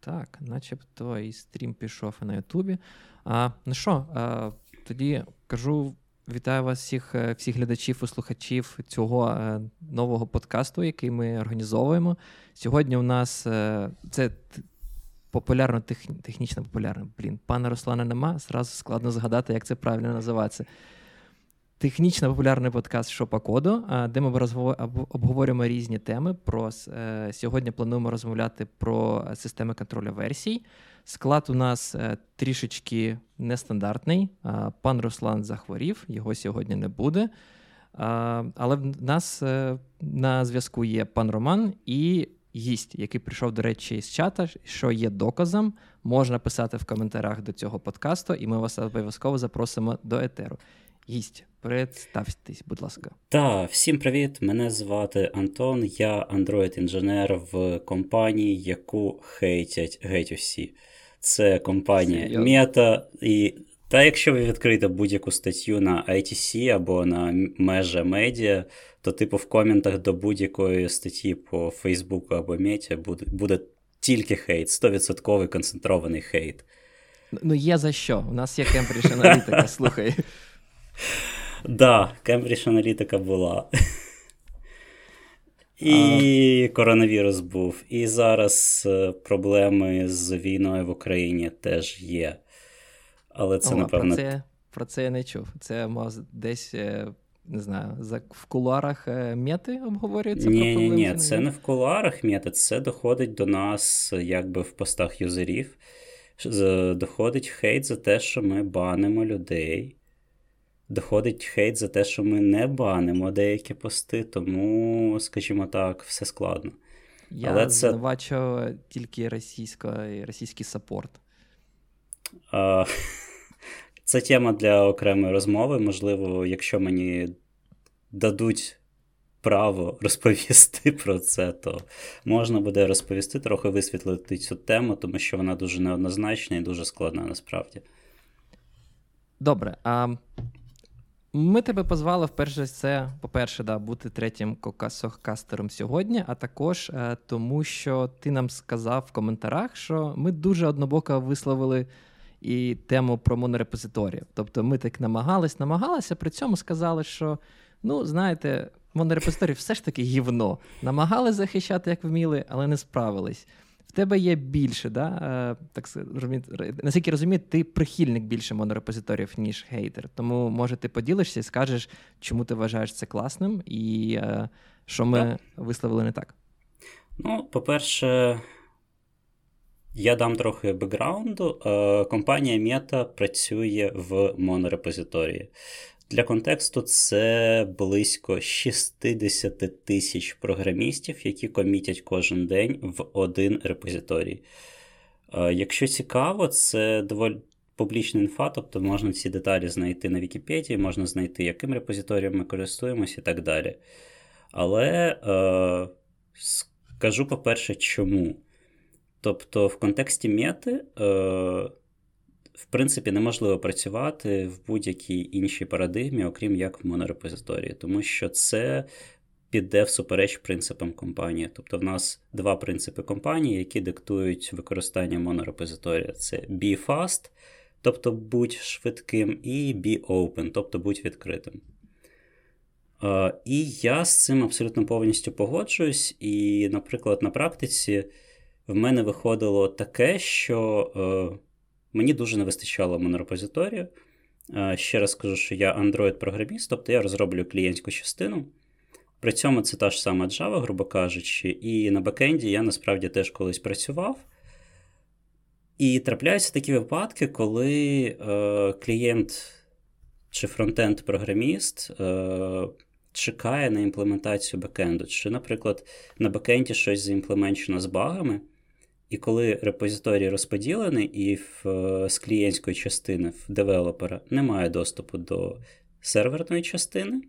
Так, начебто і стрім пішов на Ютубі. Ну що, тоді кажу, вітаю вас всіх глядачів і слухачів цього нового подкасту, який ми організовуємо. Сьогодні у нас це популярно-технічно. Пана Руслана нема, зразу складно згадати, як це правильно називається. Технічно-популярний подкаст «Що по коду», де ми обговорюємо різні теми. Сьогодні плануємо розмовляти про системи контролю версій. Склад у нас трішечки нестандартний. Пан Руслан захворів, його сьогодні не буде. Але в нас на зв'язку є пан Роман і гість, який прийшов, до речі, з чата, що є доказом. Можна писати в коментарях до цього подкасту, і ми вас обов'язково запросимо до етеру. Гість, представтесь, будь ласка. Так, всім привіт, мене звати Антон, я андроїд-інженер в компанії, яку гейтять усі. Це компанія Meta, і та якщо ви відкрите будь-яку статтю на ITC або на межа медіа, то типу в коментах до будь-якої статті по Фейсбуку або Meta буде тільки хейт, 100% концентрований хейт. Ну є за що, у нас є Cambridge Analytica, слухай. Да, Cambridge Analytica була. І коронавірус був. І зараз проблеми з війною в Україні теж є. Але це, напевно... Про це я не чув. Це десь, не знаю, в кулуарах Мети обговорюється? Ні, це не в кулуарах Мети. Це доходить до нас, якби в постах юзерів. Доходить хейт за те, що ми банимо людей. Доходить хейт за те, що ми не банимо деякі пости, тому, скажімо так, все складно. Але це... бачу тільки російський саппорт. Це тема для окремої розмови. Можливо, якщо мені дадуть право розповісти про це, то можна буде розповісти, трохи висвітлити цю тему, тому що вона дуже неоднозначна і дуже складна насправді. Добре, ми тебе позвали, по-перше, бути третім кастером сьогодні, а також тому, що ти нам сказав в коментарях, що ми дуже однобоко висловили і тему про монорепозиторію. Тобто ми так намагалися, при цьому сказали, що, монорепозиторії все ж таки гівно. Намагали захищати, як вміли, але не справились. В тебе є більше, наскільки розумію, ти прихильник більше монорепозиторіїв, ніж хейтер. Тому, може, ти поділишся і скажеш, чому ти вважаєш це класним і що ми висловили не так? Ну, по-перше, я дам трохи бекграунду. Компанія Meta працює в монорепозиторії. Для контексту це близько 60 тисяч програмістів, які комітять кожен день в один репозиторій. Якщо цікаво, це доволі публічна інфа, тобто можна ці деталі знайти на Вікіпедії, можна знайти, яким репозиторієм ми користуємося і так далі. Але скажу, по-перше, чому. Тобто в контексті Мети... в принципі, неможливо працювати в будь-якій іншій парадигмі, окрім як в монорепозиторії, тому що це піде всупереч принципам компанії. Тобто в нас два принципи компанії, які диктують використання монорепозиторія. Це be fast, тобто будь швидким, і be open, тобто будь відкритим. І я з цим абсолютно повністю погоджуюсь, і, наприклад, на практиці в мене виходило таке, що... мені дуже не вистачало монорепозиторію. Ще раз скажу, що я Android-програміст, тобто я розроблю клієнтську частину. При цьому це та ж сама Java, грубо кажучи, і на бекенді я насправді теж колись працював. І трапляються такі випадки, коли клієнт чи фронтенд-програміст чекає на імплементацію бекенду. Чи, наприклад, на бекенді щось заімплеменчено з багами, і коли репозиторій розподілений, і з клієнтської частини в девелопера немає доступу до серверної частини,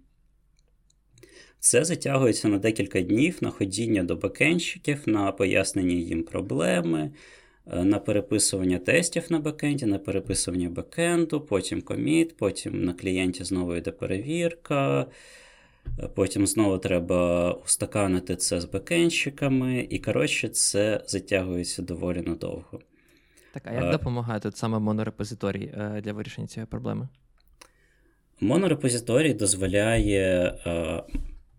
це затягується на декілька днів на ходіння до бекендщиків, на пояснення їм проблеми, на переписування тестів на бекенді, на переписування бекенду, потім коміт, потім на клієнті знову йде перевірка. Потім знову треба устаканити це з бекенщиками, і, коротше, це затягується доволі надовго. Так, а як допомагає тут саме монорепозиторій для вирішення цієї проблеми? Монорепозиторій дозволяє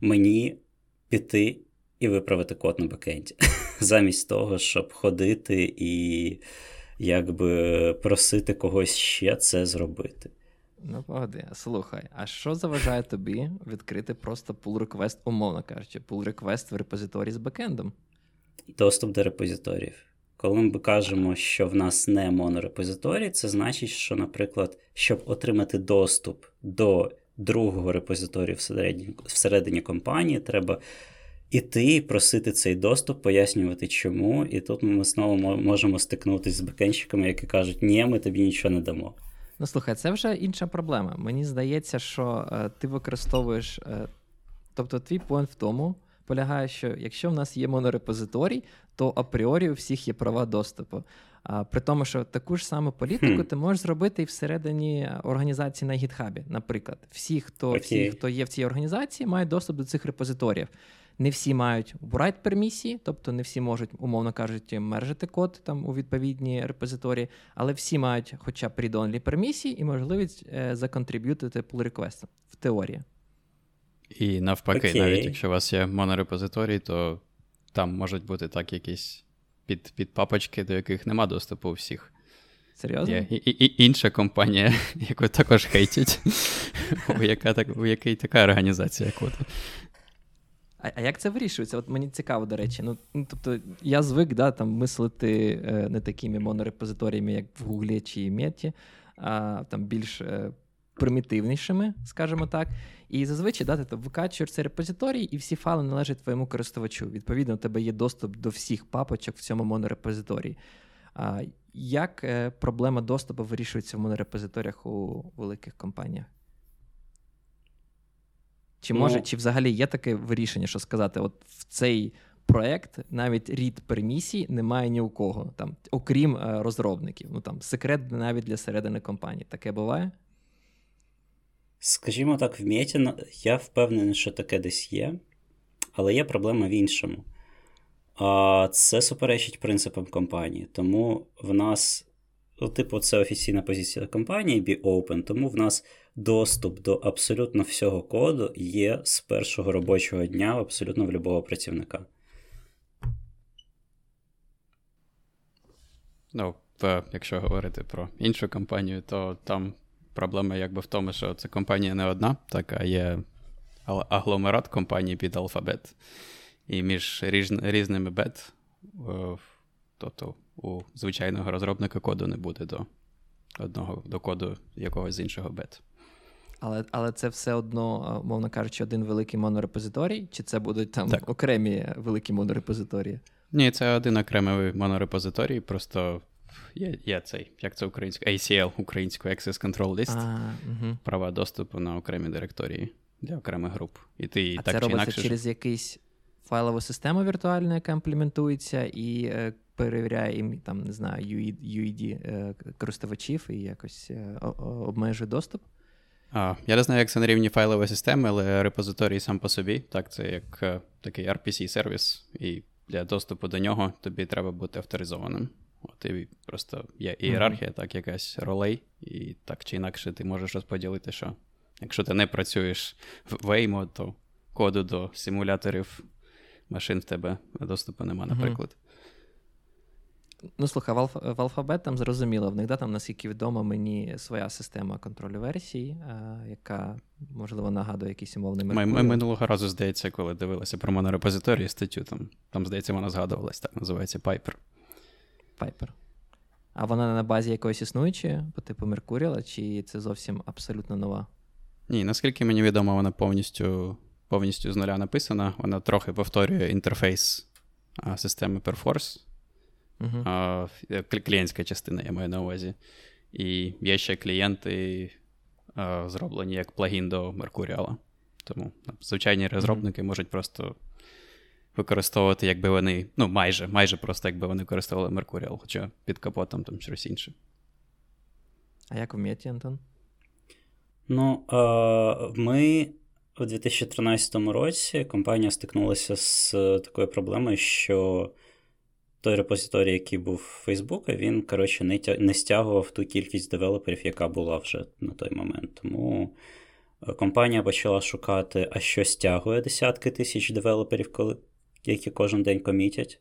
мені піти і виправити код на бекенді. Замість того, щоб ходити і якби просити когось ще це зробити. Ну, погоди, слухай, а що заважає тобі відкрити просто pull-request, умовно кажучи, pull-request в репозиторії з бекендом? Доступ до репозиторіїв. Коли ми кажемо, що в нас не монорепозиторій, це значить, що, наприклад, щоб отримати доступ до другого репозиторію всередині компанії, треба іти і просити цей доступ, пояснювати чому, і тут ми знову можемо стикнутися з бекенщиками, які кажуть, ні, ми тобі нічого не дамо. Ну, слухай, це вже інша проблема. Мені здається, що ти використовуєш... Тобто твій поінт в тому полягає, що якщо в нас є монорепозиторій, то апріорі у всіх є права доступу. При тому, що таку ж саму політику ти можеш зробити і всередині організації на гітхабі, наприклад. Всі, хто є в цій організації, мають доступ до цих репозиторіїв. Не всі мають write-пермісії, тобто не всі можуть, умовно кажучи, мержити код там у відповідні репозиторії, але всі мають хоча б read-only пермісії і можливість законтриб'ютити pull-request в теорії. І навпаки, навіть якщо у вас є монорепозиторій, то там можуть бути так якісь підпапочки, до яких нема доступу у всіх. Серйозно? І інша компанія, яку також хейтять, у якій така організація коду. А як це вирішується? От мені цікаво, до речі. Ну, тобто, я звик там, мислити не такими монорепозиторіями, як в Гуглі чи Меті, а там більш примітивнішими, скажімо так. І зазвичай ти там, викачуєш цей репозиторій, і всі файли належать твоєму користувачу. Відповідно, у тебе є доступ до всіх папочок в цьому монорепозиторії. Як проблема доступу вирішується в монорепозиторіях у великих компаніях? Чи може, чи взагалі є таке вирішення, що сказати, от в цей проект навіть read-пермісій немає ні у кого, там, окрім розробників. Ну там секрет навіть для середини компанії. Таке буває? Скажімо так, в Меті я впевнений, що таке десь є, але є проблема в іншому. Це суперечить принципам компанії, тому в нас... Типу, це офіційна позиція компанії Be Open, тому в нас доступ до абсолютно всього коду є з першого робочого дня абсолютно в будь-якого працівника. Ну, якщо говорити про іншу компанію, то там проблема якби в тому, що це компанія не одна, така є агломерат компаній під алфабет. І між різними бет, тобто у звичайного розробника коду не буде до коду якогось іншого бет. Але це все одно, мовно кажучи, один великий монорепозиторій? Чи це будуть там окремі великі монорепозиторії? Ні, це один окремий монорепозиторій, просто є цей, як це українською, ACL, українською Access Control List, права доступу на окремі директорії для окремих груп. І ти, а так, це робиться інакше, через якийсь файлову систему віртуальну, яка імплементується і перевіряє їм, там, не знаю, UID користувачів і якось обмежує доступ? Я не знаю, як це на рівні файлової системи, але репозиторій сам по собі, так, це як такий RPC-сервіс, і для доступу до нього тобі треба бути авторизованим. От і просто є ієрархія, так, якась ролей, і так чи інакше ти можеш розподілити, що якщо ти не працюєш в Waymo, то коду до симуляторів машин в тебе доступу нема, наприклад. Ну, слухай, в Alphabet там зрозуміло, в них, там, наскільки відомо, мені своя система контролю версій, яка, можливо, нагадує якийсь умовний Меркурій. Ми минулого разу, здається, коли дивилися про монорепозиторії статтю, там, здається, вона згадувалась, так, називається Piper. Piper. А вона на базі якоїсь існуючої, по типу Меркуріла, чи це зовсім абсолютно нова? Ні, наскільки мені відомо, вона повністю з нуля написана, вона трохи повторює інтерфейс системи Perforce, клієнтська частина, я маю на увазі. І є ще клієнти, зроблені як плагін до Меркуріала. Тому звичайні розробники можуть просто використовувати, якби вони, ну майже просто, якби вони використовували Меркуріал, хоча під капотом там щось інше. А як в Меті, Антон? Ну, ми У 2013 році компанія стикнулася з такою проблемою, що той репозиторій, який був у Фейсбуку, він, коротше, не стягував ту кількість девелоперів, яка була вже на той момент. Тому компанія почала шукати, а що стягує десятки тисяч девелоперів, які кожен день комітять.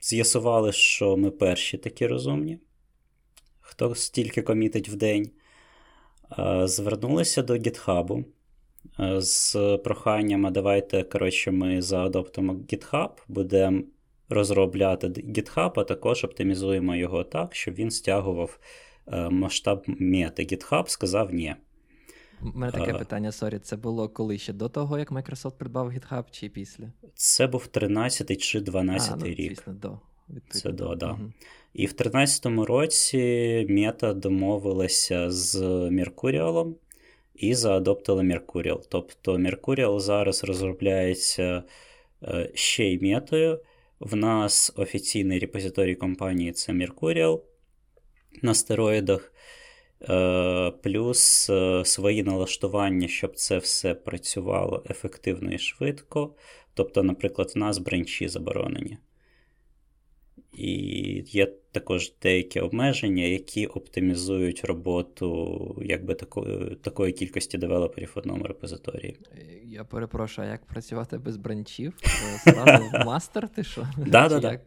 З'ясували, що ми перші такі розумні, хто стільки комітить в день. Звернулися до GitHub з проханнями, давайте, коротше, ми заадоптимо GitHub, будемо розробляти GitHub, а також оптимізуємо його так, щоб він стягував масштаб мети. GitHub сказав ні. У мене таке питання, сорі, це було коли ще до того, як Microsoft придбав GitHub, чи після? Це був 13-й чи 12-й рік. Звісно, до. Це до, так. Да. Угу. І в 13-му році Meta домовилася з Mercurial і заадоптила Mercurial. Тобто Mercurial зараз розробляється ще й Метою. В нас офіційний репозиторій компанії – це Mercurial на стероїдах. Плюс свої налаштування, щоб це все працювало ефективно і швидко. Тобто, наприклад, в нас бренчі заборонені. І є також деякі обмеження, які оптимізують роботу якби такої кількості девелоперів в одному репозиторії. Я перепрошую, а як працювати без бранчів? Зразу в мастер ти що? Так.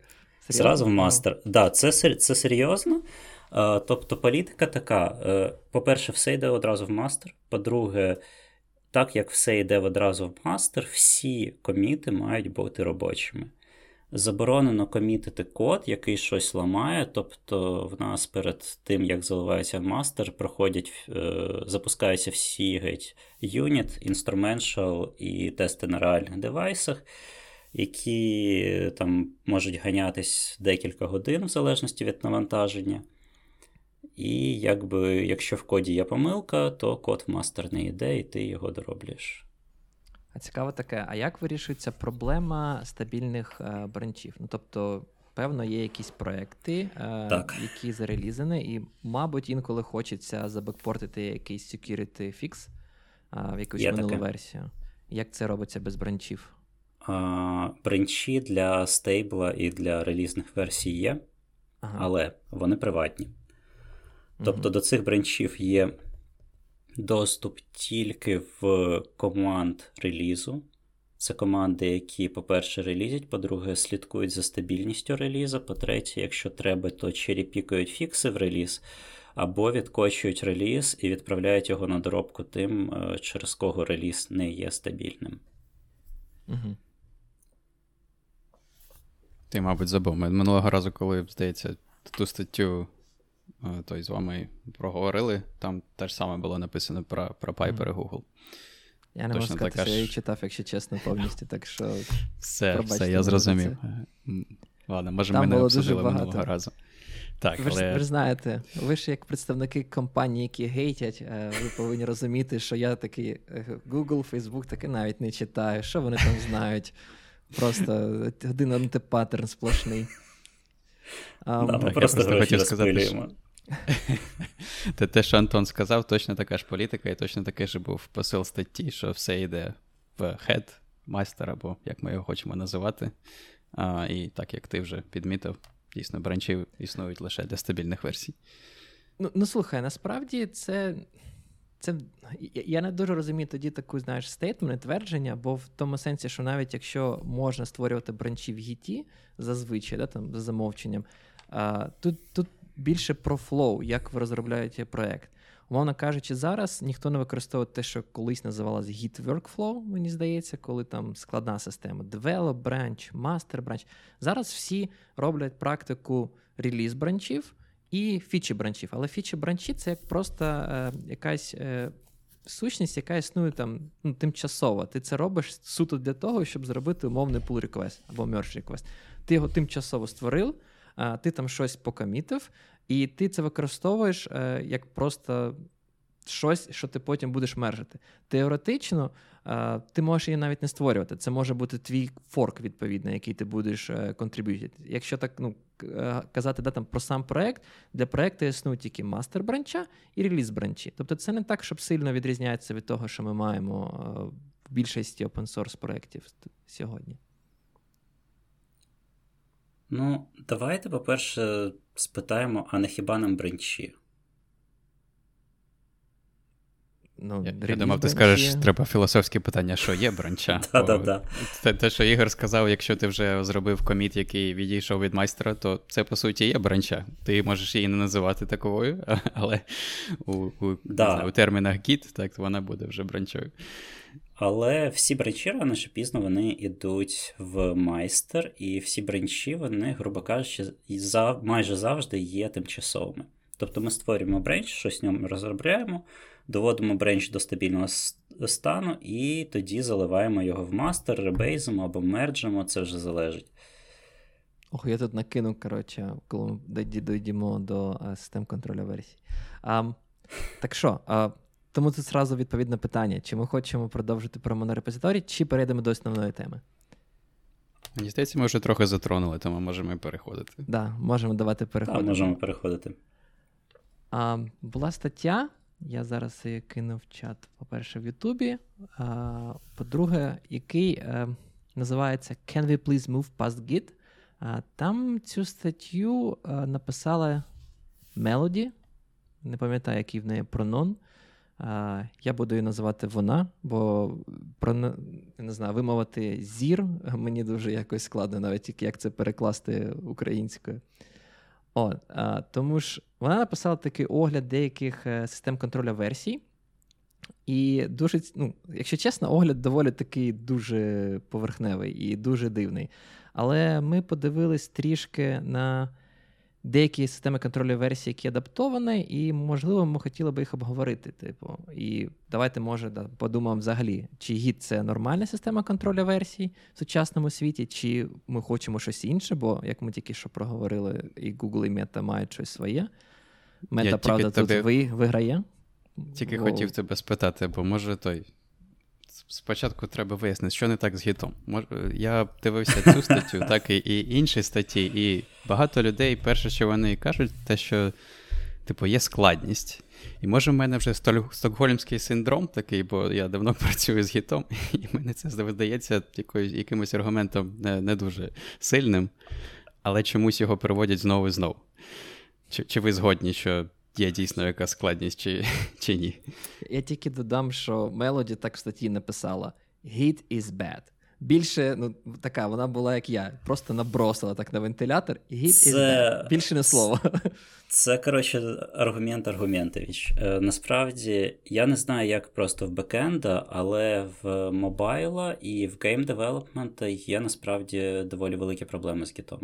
Зразу в мастер. Так, це серйозно. Тобто політика така. По-перше, все йде одразу в мастер. По-друге, так як все йде одразу в мастер, всі коміти мають бути робочими. Заборонено комітити код, який щось ламає, тобто в нас перед тим, як заливається в мастер, запускаються всі геть юніт, інструментшал і тести на реальних девайсах, які там можуть ганятись декілька годин в залежності від навантаження. І якби, якщо в коді є помилка, то код в мастер не йде і ти його дороблюєш. А цікаво таке, а як вирішується проблема стабільних бранчів? Ну, тобто, певно, є якісь проекти, які зарелізані, і, мабуть, інколи хочеться забекпортити якийсь security fix в якусь минулу версію. Як це робиться без бранчів? Бранчі для стейбла і для релізних версій є, але вони приватні. Тобто до цих бранчів є доступ тільки в команд релізу. Це команди, які, по-перше, релізять, по-друге, слідкують за стабільністю релізу, по-третє, якщо треба, то черепікають фікси в реліз, або відкочують реліз і відправляють його на доробку тим, через кого реліз не є стабільним. Угу. Ти, мабуть, забув. Минулого разу, коли, здається, ту статтю... то й з вами проговорили, там теж саме було написано про Piper і Google. Я не можу сказати, що я її читав, якщо чесно, повністю, так що... Все, я зрозумів. Ладно, може ми не обсудили минулого разу. Так, ви ж знаєте, ви ж як представники компанії, які гейтять, ви повинні розуміти, що я такий Google, Facebook таки навіть не читаю, що вони там знають. Просто один антипаттерн сплошний. Ми просто гроші розпилюємо. Те, що Антон сказав, точно така ж політика і точно такий же був посил статті, що все йде в хед, майстер, або як ми його хочемо називати. І так, як ти вже підмітив, дійсно, бранчі існують лише для стабільних версій. Ну слухай, насправді це... Я не дуже розумію тоді таку, знаєш, стейтмент, твердження, бо в тому сенсі, що навіть якщо можна створювати бранчі в Гіті, зазвичай, там, за замовченням, тут більше про флоу, як ви розробляєте проєкт. Умовно кажучи, зараз ніхто не використовує те, що колись називалось Git Workflow, мені здається, коли там складна система. Develop branch, master branch. Зараз всі роблять практику реліз бранчів, і фічі бранчів. Але фічі бранчі це як просто якась сущність, яка існує там, тимчасово. Ти це робиш суто для того, щоб зробити умовний pull request або merge request. Ти його тимчасово створив, ти там щось покомітив, і ти це використовуєш як просто щось, що ти потім будеш мержити. Теоретично ти можеш її навіть не створювати. Це може бути твій форк, відповідно, який ти будеш контриб'ютити. Якщо так казати про сам проект, для проекту існують тільки мастер-бранча і реліз-бранчі. Тобто це не так, щоб сильно відрізняється від того, що ми маємо в більшості open-source проєктів сьогодні. Ну, давайте, по-перше, спитаємо, а не хіба нам бранчі? Я думав, ти скажеш, треба філософське питання, що є бранча. Те, що Ігор сказав, якщо ти вже зробив коміт, який відійшов від майстра, то це, по суті, є бранча. Ти можеш її не називати таковою, але у термінах Git, так, вона буде вже бранчою. Але всі бранчі рано чи пізно вони йдуть в майстер, і всі бранчі, вони, грубо кажучи, майже завжди є тимчасовими. Тобто ми створюємо бранч, щось в ньому розробляємо, доводимо бранч до стабільного стану і тоді заливаємо його в мастер, ребейзимо або мерджимо, це вже залежить. Ох, я тут накину, коли ми дійдемо до систем контролю версій. Так що, тому тут зразу відповідне питання, чи ми хочемо продовжити про монорепозиторій, чи перейдемо до основної теми? Мені здається, ми вже трохи затронули, тому можемо і переходити. Так, можемо давати переходити. Так, можемо переходити. Була стаття, я зараз її кинув в чат, по-перше, в Ютубі, по-друге, який називається «Can we please move past Git?». Там цю статтю написала Melody, не пам'ятаю, який в неї пронон. Я буду її називати вона, бо вимовити зір мені дуже якось складно, навіть як це перекласти українською. Тому ж вона написала такий огляд деяких систем контролю версій. І дуже, якщо чесно, огляд доволі такий дуже поверхневий і дуже дивний. Але ми подивились трішки на деякі системи контролю версій, які адаптовані, і, можливо, ми хотіли би їх обговорити. І давайте, може, подумаємо взагалі, чи Git – це нормальна система контролю версій в сучасному світі, чи ми хочемо щось інше, бо, як ми тільки що проговорили, і Google, і Meta мають щось своє. Meta, правда, тут виграє. Тільки хотів тебе спитати, бо, може, спочатку треба вияснити, що не так з Git'ом. Я дивився цю статтю, так і інші статті, і багато людей, перше, що вони кажуть, те, що є складність. І може в мене вже стокгольмський синдром такий, бо я давно працюю з Git'ом, і мені це здається якимось аргументом не дуже сильним, але чомусь його переводять знову і знову. Чи ви згодні, що є дійсно яка складність чи ні? Я тільки додам, що Мелоді так в статті написала «Git is bad». Більше, така, вона була як я, просто набросила так на вентилятор «Git is bad». Більше не слово. Це, аргумент Аргументович. Насправді, я не знаю, як просто в бекенда, але в мобайла і в гейм-девелопмента є насправді доволі великі проблеми з Git'ом.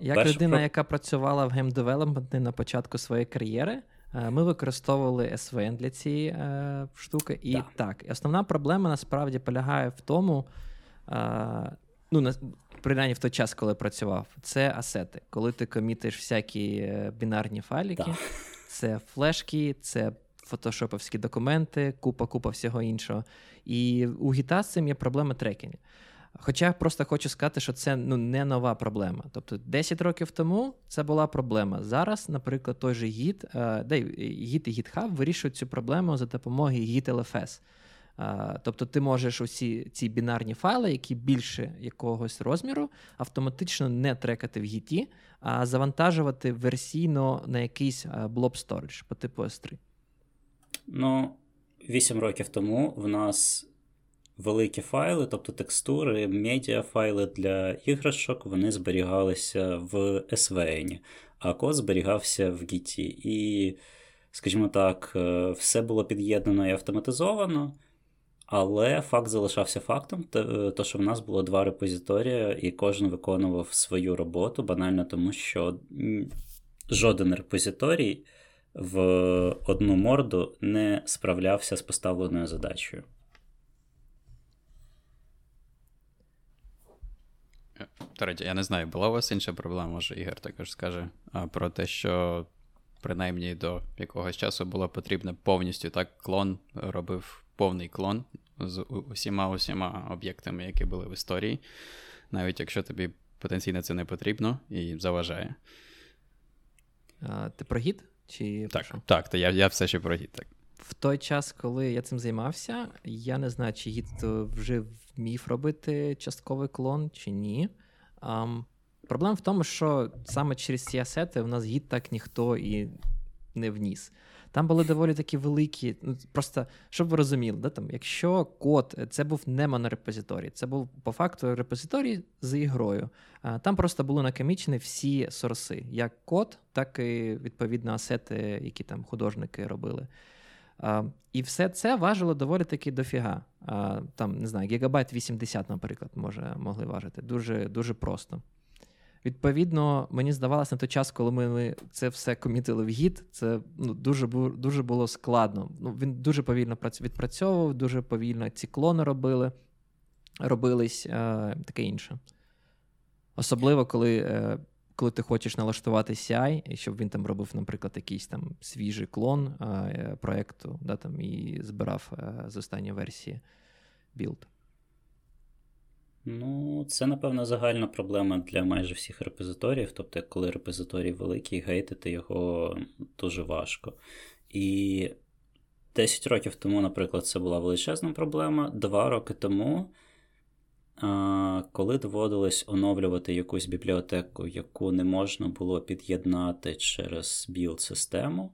Як людина, яка працювала в гейм-девелопменті на початку своєї кар'єри, ми використовували SVN для цієї штуки. І так, основна проблема насправді полягає в тому, принаймні в той час, коли працював, це асети. Коли ти комітиш всякі бінарні файлики, це флешки, це фотошоповські документи, купа всього іншого. І у Git'а з цим є проблема трекінгу. Хоча я просто хочу сказати, що це не нова проблема. Тобто 10 років тому це була проблема. Зараз, наприклад, той же Git, Git і GitHub вирішують цю проблему за допомогою GitLFS. Тобто ти можеш усі ці бінарні файли, які більше якогось розміру, автоматично не трекати в Git'і, а завантажувати версійно на якийсь blob storage по типу S3. 8 років тому в нас великі файли, тобто текстури, медіафайли для іграшок, вони зберігалися в SVN, а код зберігався в Git. І, скажімо так, все було під'єднано і автоматизовано, але факт залишався фактом, то що в нас було 2 репозиторія, і кожен виконував свою роботу, банально тому, що жоден репозиторій в одну морду не справлявся з поставленою задачею. Я не знаю, була у вас інша проблема, може Ігор також скаже, про те, що принаймні до якогось часу було потрібно повністю так клон, робив повний клон з усіма об'єктами, які були в історії, навіть якщо тобі потенційно це не потрібно і заважає. Ти про гід? Чи так, про так, я все ще про гід, так. В той час, коли я цим займався, я не знаю, чи гід вже вмів робити частковий клон, чи ні. Проблема в тому, що саме через ці асети в нас гід так ніхто і не вніс. Там були доволі такі великі, просто, щоб ви розуміли, да, там, якщо код, це був не монорепозиторій, це був по факту репозиторій з ігрою. Там просто були накомічені всі сорси, як код, так і відповідно асети, які там художники робили. І все це важило доволі таки дофіга. Там, не знаю, 80 гігабайт, наприклад, могли важити. Дуже, дуже просто. Відповідно, мені здавалося на той час, коли ми це все комітили в гід, це дуже було складно. Він дуже повільно відпрацьовував, дуже повільно ці клони робились, таке інше. Особливо, коли ти хочеш налаштувати CI, і щоб він там робив, наприклад, якийсь там свіжий клон проєкту, да, там, і збирав з останньої версії білд. Ну, це, напевно, загальна проблема для майже всіх репозиторіїв. Тобто, коли репозиторій великий, гейтити його дуже важко. І 10 років тому, наприклад, це була величезна проблема. 2 роки тому, коли доводилось оновлювати якусь бібліотеку, яку не можна було під'єднати через білд-систему,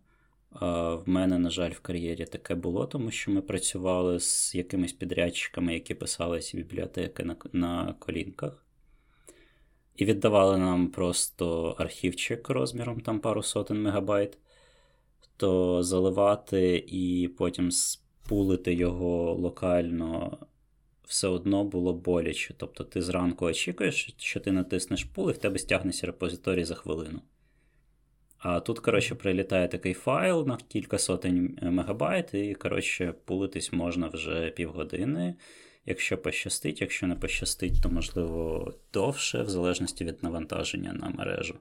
в мене, на жаль, в кар'єрі таке було, тому що ми працювали з якимись підрядчиками, які писали ці бібліотеки на колінках. І віддавали нам просто архівчик розміром там пару сотень мегабайт. То заливати і потім спулити його локально все одно було боляче. Тобто ти зранку очікуєш, що ти натиснеш пул, і в тебе стягнеться репозиторій за хвилину. А тут, коротше, прилітає такий файл на кілька сотень мегабайт, і, коротше, пулитись можна вже півгодини. Якщо пощастить, якщо не пощастить, то, можливо, довше, в залежності від навантаження на мережу.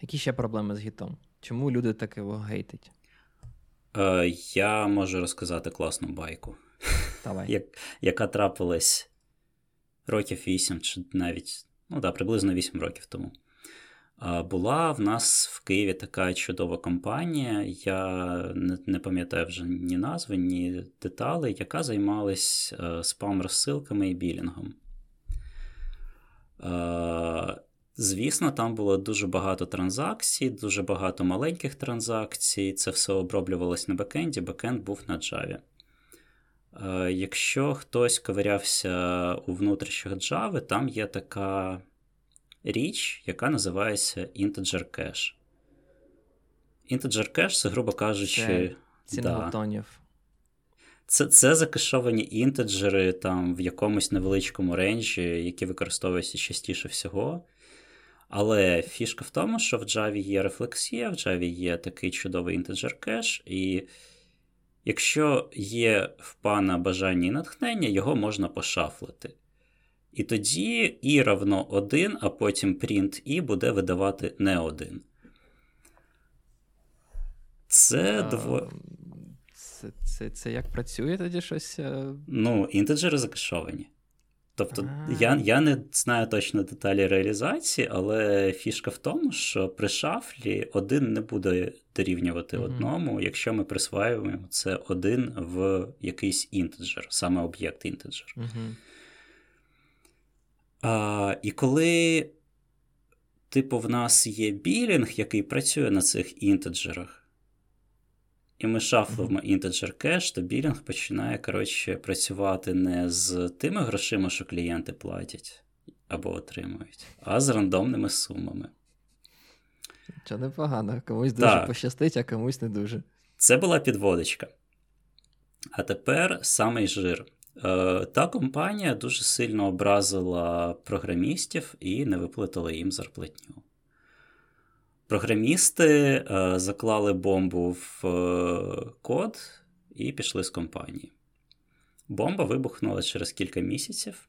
Які ще проблеми з гітом? Чому люди так його гейтять? Я можу розказати класну байку. Давай. Яка трапилась років 8 чи навіть... приблизно 8 років тому. Була в нас в Києві така чудова компанія, я не пам'ятаю вже ні назви, ні деталі, яка займалась спам-розсилками і білінгом. Звісно, там було дуже багато транзакцій, дуже багато маленьких транзакцій, це все оброблювалось на бекенді, бекенд був на Java. Якщо хтось ковирявся у внутрішніх Java, там є така річ, яка називається Integer Cache. Integer Cache – це, грубо кажучи... Ціннотонів. Це закешовані інтеджери там, в якомусь невеличкому ренджі, які використовуються частіше всього. Але фішка в тому, що в Java є рефлексія, в Java є такий чудовий Integer Cache, і... Якщо є в пана бажання і натхнення, його можна пошафлити. І тоді і равно 1, а потім print і буде видавати не 1. Це як працює тоді щось? Інтеджери закешовані. Тобто я не знаю точно деталі реалізації, але фішка в тому, що при шафлі 1 не буде дорівнювати одному, якщо ми присваюємо це 1 в якийсь інтеджер, саме об'єкт інтеджер. І коли, в нас є білінг, який працює на цих інтеджерах, і ми шафлимо інтеджер кеш, то білінг починає, працювати не з тими грошима, що клієнти платять або отримують, а з рандомними сумами. Це непогано. Комусь дуже пощастить, а комусь не дуже. Це була підводочка. А тепер самий жир. Та компанія дуже сильно образила програмістів і не виплатила їм зарплатню. Програмісти заклали бомбу в код і пішли з компанії. Бомба вибухнула через кілька місяців.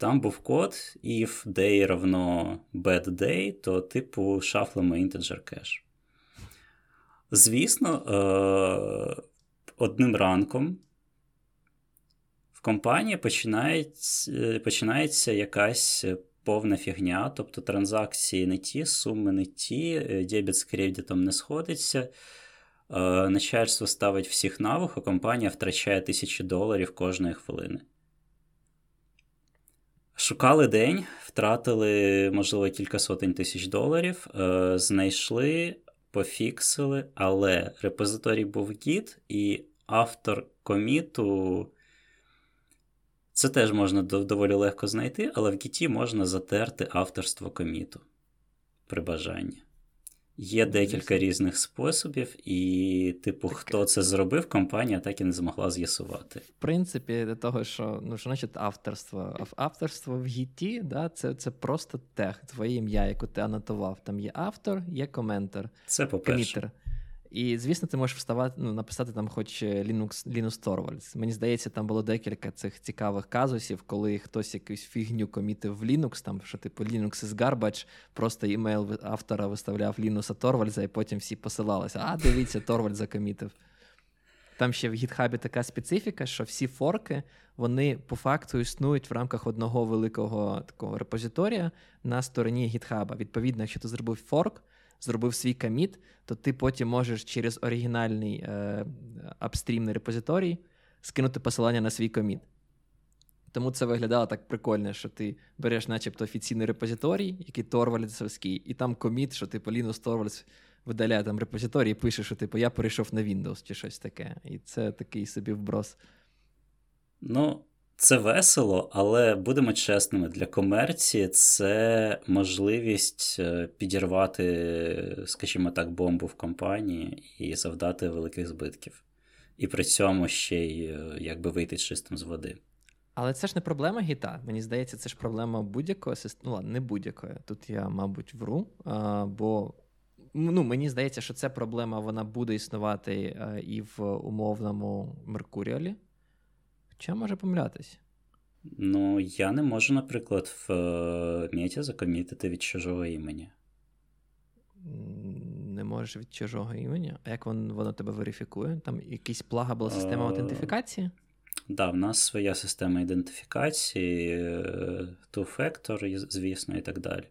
Там був код, if day равно bad day, то типу шафлимо інтеджер кеш. Звісно, одним ранком в компанії починається якась повна фігня, тобто транзакції не ті, суми не ті, дебіт з кредитом не сходиться, начальство ставить всіх на вух, а компанія втрачає $1000 кожної хвилини. Шукали день, втратили, можливо, кілька сотень тисяч доларів, знайшли, пофіксили, але репозиторій був Git, і автор коміту, це теж можна доволі легко знайти, але в Git можна затерти авторство коміту при бажанні. Є декілька різних способів, і, типу, так, хто це зробив, компанія так і не змогла з'ясувати. В принципі, до того, що, ну, що значить авторство? Авторство в Git, да, це просто тег, твоє ім'я, яку ти анотував. Там є автор, є коментар. Це по-перше. Комітер. І, звісно, ти можеш написати там хоч Linus Torvalds. Мені здається, там було декілька цих цікавих казусів, коли хтось якусь фігню комітив в Linux, там, що типу Linux is garbage, просто імейл автора виставляв Лінуса Торвальдса, і потім всі посилалися. А, дивіться, Торвальд закомітив. Там ще в GitHub така специфіка, що всі форки, вони по факту існують в рамках одного великого такого репозиторія на стороні GitHub. Відповідно, якщо ти зробив форк, зробив свій коміт, то ти потім можеш через оригінальний апстрімний репозиторій скинути посилання на свій коміт. Тому це виглядало так прикольно, що ти береш начебто офіційний репозиторій, який Торвальдсовський, і там коміт, що типу Linus Torvalds видаляє там репозиторій і пише, що типу я перейшов на Windows чи щось таке. І це такий собі вброс. Ну, це весело, але будемо чесними, для комерції це можливість підірвати, скажімо так, бомбу в компанії і завдати великих збитків. І при цьому ще й якби вийти чистим з води. Але це ж не проблема Гіта. Мені здається, це ж проблема будь-якої системи. Ну ладно, не будь-якої. Тут я, мабуть, вру, бо ну, мені здається, що ця проблема вона буде існувати і в умовному Меркуріалі. Чим може помилятись? Ну, я не можу, наприклад, в Меті закомітити від чужого імені. Не можеш від чужого імені? А як воно тебе верифікує? Там якась плага була система аутентифікації? Так, да, в нас своя система ідентифікації, two-factor, звісно, і так далі.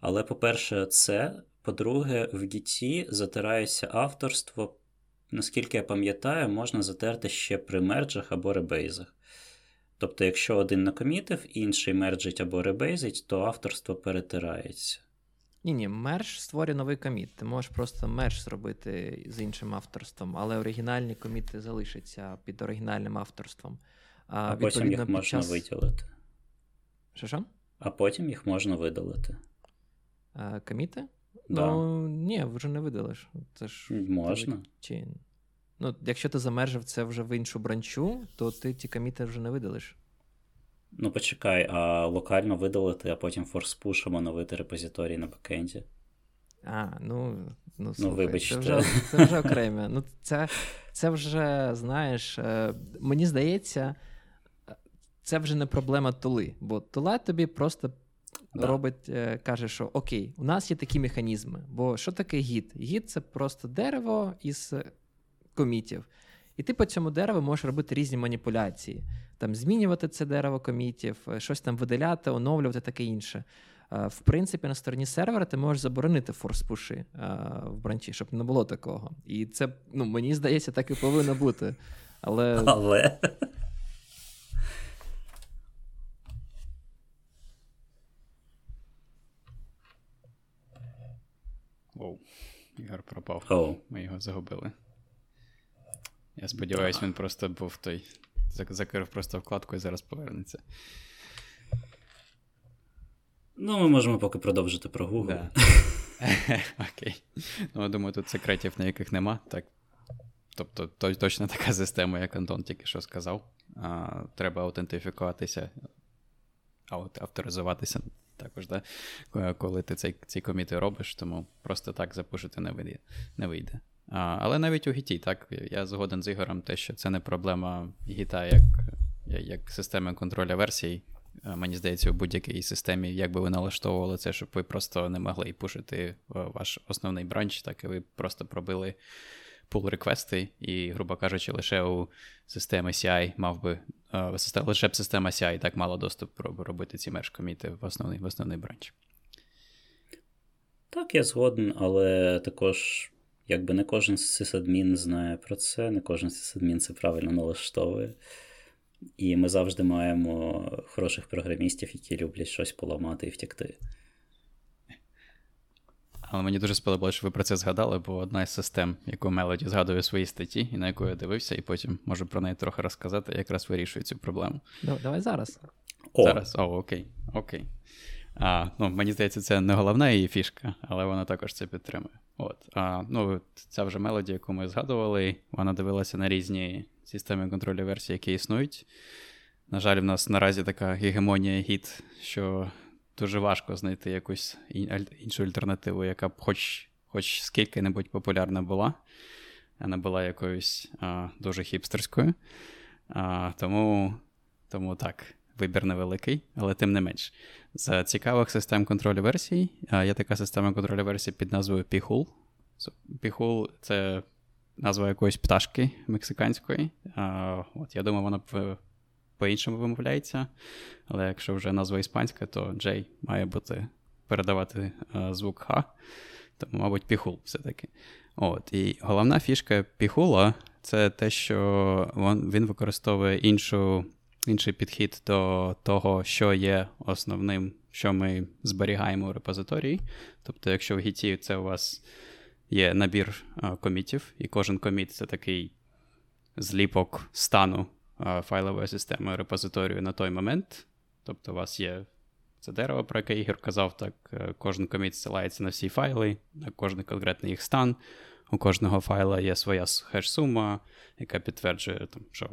Але, по-перше, це. По-друге, в Git затирається авторство. Наскільки я пам'ятаю, можна затерти ще при мерджах або ребейзах. Тобто, якщо один накомітив, інший мерджить або ребейзить, то авторство перетирається. Ні-ні, мерж створює новий коміт. Ти можеш просто мерж зробити з іншим авторством, але оригінальні коміти залишаться під оригінальним авторством. А потім їх можна видалити. Що? А потім їх можна видалити. Коміти? Да. Ну, ні, вже не видалиш. Це ж можна. Чи... Ну, якщо ти замержив це вже в іншу бранчу, то ти ті коміти вже не видалиш. Ну, почекай, а локально видалити, а потім форспушимо новити репозиторій на бекенді. А, ну слухай, вибачте. Це вже окремо. Ну, це вже, знаєш, мені здається, це вже не проблема тули, бо тула тобі просто робить, каже, що окей, у нас є такі механізми, бо що таке гід? Гід – це просто дерево із комітів. І ти по цьому дереву можеш робити різні маніпуляції. Там змінювати це дерево комітів, щось там видаляти, оновлювати, таке інше. В принципі, на стороні сервера ти можеш заборонити форс-пуші в бранчі, щоб не було такого. І це, ну, мені здається, так і повинно бути. Але... Оу, Ігор пропав. Ми його загубили. Я сподіваюся, він просто був той. Закрив просто вкладку і зараз повернеться. Ну, ми можемо поки продовжити про Google. Да. Окей. Ну, я думаю, тут секретів, на яких нема. Так. Тобто, точно така система, як Антон тільки що сказав. Треба аутентифікуватися, авторизуватися. Також, да? Коли ти ці коміти робиш, тому просто так запушити не вийде. Але навіть у Git, так, я згоден з Ігорем те, що це не проблема Git як системи контролю версій, мені здається, у будь-якій системі, як би ви налаштовували це, щоб ви просто не могли пушити ваш основний бранч, так і ви просто пробили пул-реквести, і, грубо кажучи, лише у системи CI мав би, лише б система CI так мала доступ робити ці мерж-коміти в основний бранч. Так, я згоден, але також якби не кожен сисадмін знає про це, не кожен сисадмін це правильно налаштовує. І ми завжди маємо хороших програмістів, які люблять щось поламати і втекти. Але мені дуже сподобалося, що ви про це згадали, бо одна із систем, яку Мелоді згадує у своїй статті, і на яку я дивився, і потім можу про неї трохи розказати, якраз вирішує цю проблему. Давай зараз. Зараз? Окей. Мені здається, це не головна її фішка, але вона також це підтримує. Ця вже Мелоді, яку ми згадували, вона дивилася на різні системи контролю версій, які існують. На жаль, в нас наразі така гегемонія гід, що дуже важко знайти якусь іншу альтернативу, яка б хоч скільки-небудь популярна була, а не була якоюсь дуже хіпстерською. Тому так, вибір невеликий, але тим не менш. З цікавих систем контролю версій є така система контролю версій під назвою Pijul. Pijul – це назва якоїсь пташки мексиканської. Я думаю, вона по-іншому вимовляється, але якщо вже назва іспанська, то J має бути передавати звук Х, тому, мабуть, Pijul все-таки. І головна фішка Pijul – це те, що він використовує інший підхід до того, що є основним, що ми зберігаємо у репозиторії. Тобто, якщо в Git це у вас є набір комітів, і кожен коміт – це такий зліпок стану файлової системи репозиторію на той момент. Тобто у вас є це дерево, про яке Ігор казав, так кожен коміт зсилається на всі файли, на кожен конкретний їх стан. У кожного файла є своя хеш-сума, яка підтверджує, що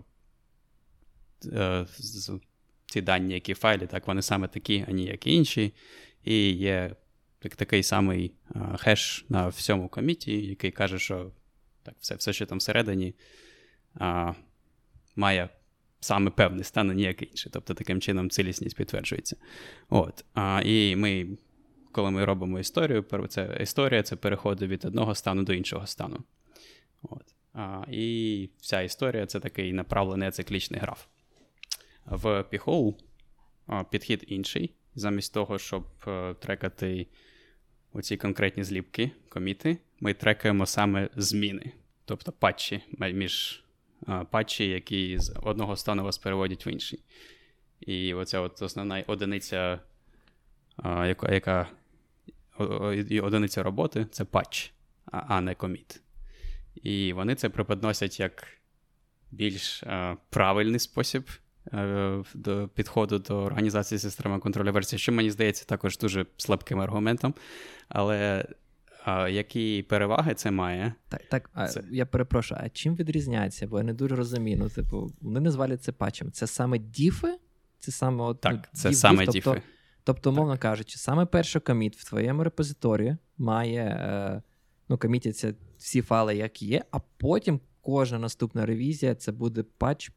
ці дані, які в файлі, так вони саме такі, а не як інші. І є такий самий хеш на всьому коміті, який каже, що так, все, що там всередині, має саме певний стан, а не як інший. Тобто таким чином цілісність підтверджується. І коли ми робимо історію, історія це переходи від одного стану до іншого стану. І вся історія це такий направлений ациклічний граф. В Pijul підхід інший. Замість того, щоб трекати оці конкретні зліпки, коміти, ми трекаємо саме зміни, тобто патчі, між патчі, які з одного стану вас переводять в інший. І оця основна одиниця, яка одиниця роботи, це патч, а не коміт. І вони це преподносять як більш правильний спосіб до підходу до організації системи контролю версій, що, мені здається, також дуже слабким аргументом. Але які переваги це має? Так, я перепрошую, а чим відрізняється? Бо я не дуже розумію. Вони не звалять це патчем. Це саме діфи? Це саме діфи. Тобто умовно кажучи, саме перший коміт в твоєму репозиторії має комітяться всі файли, які є, а потім кожна наступна ревізія це буде патч.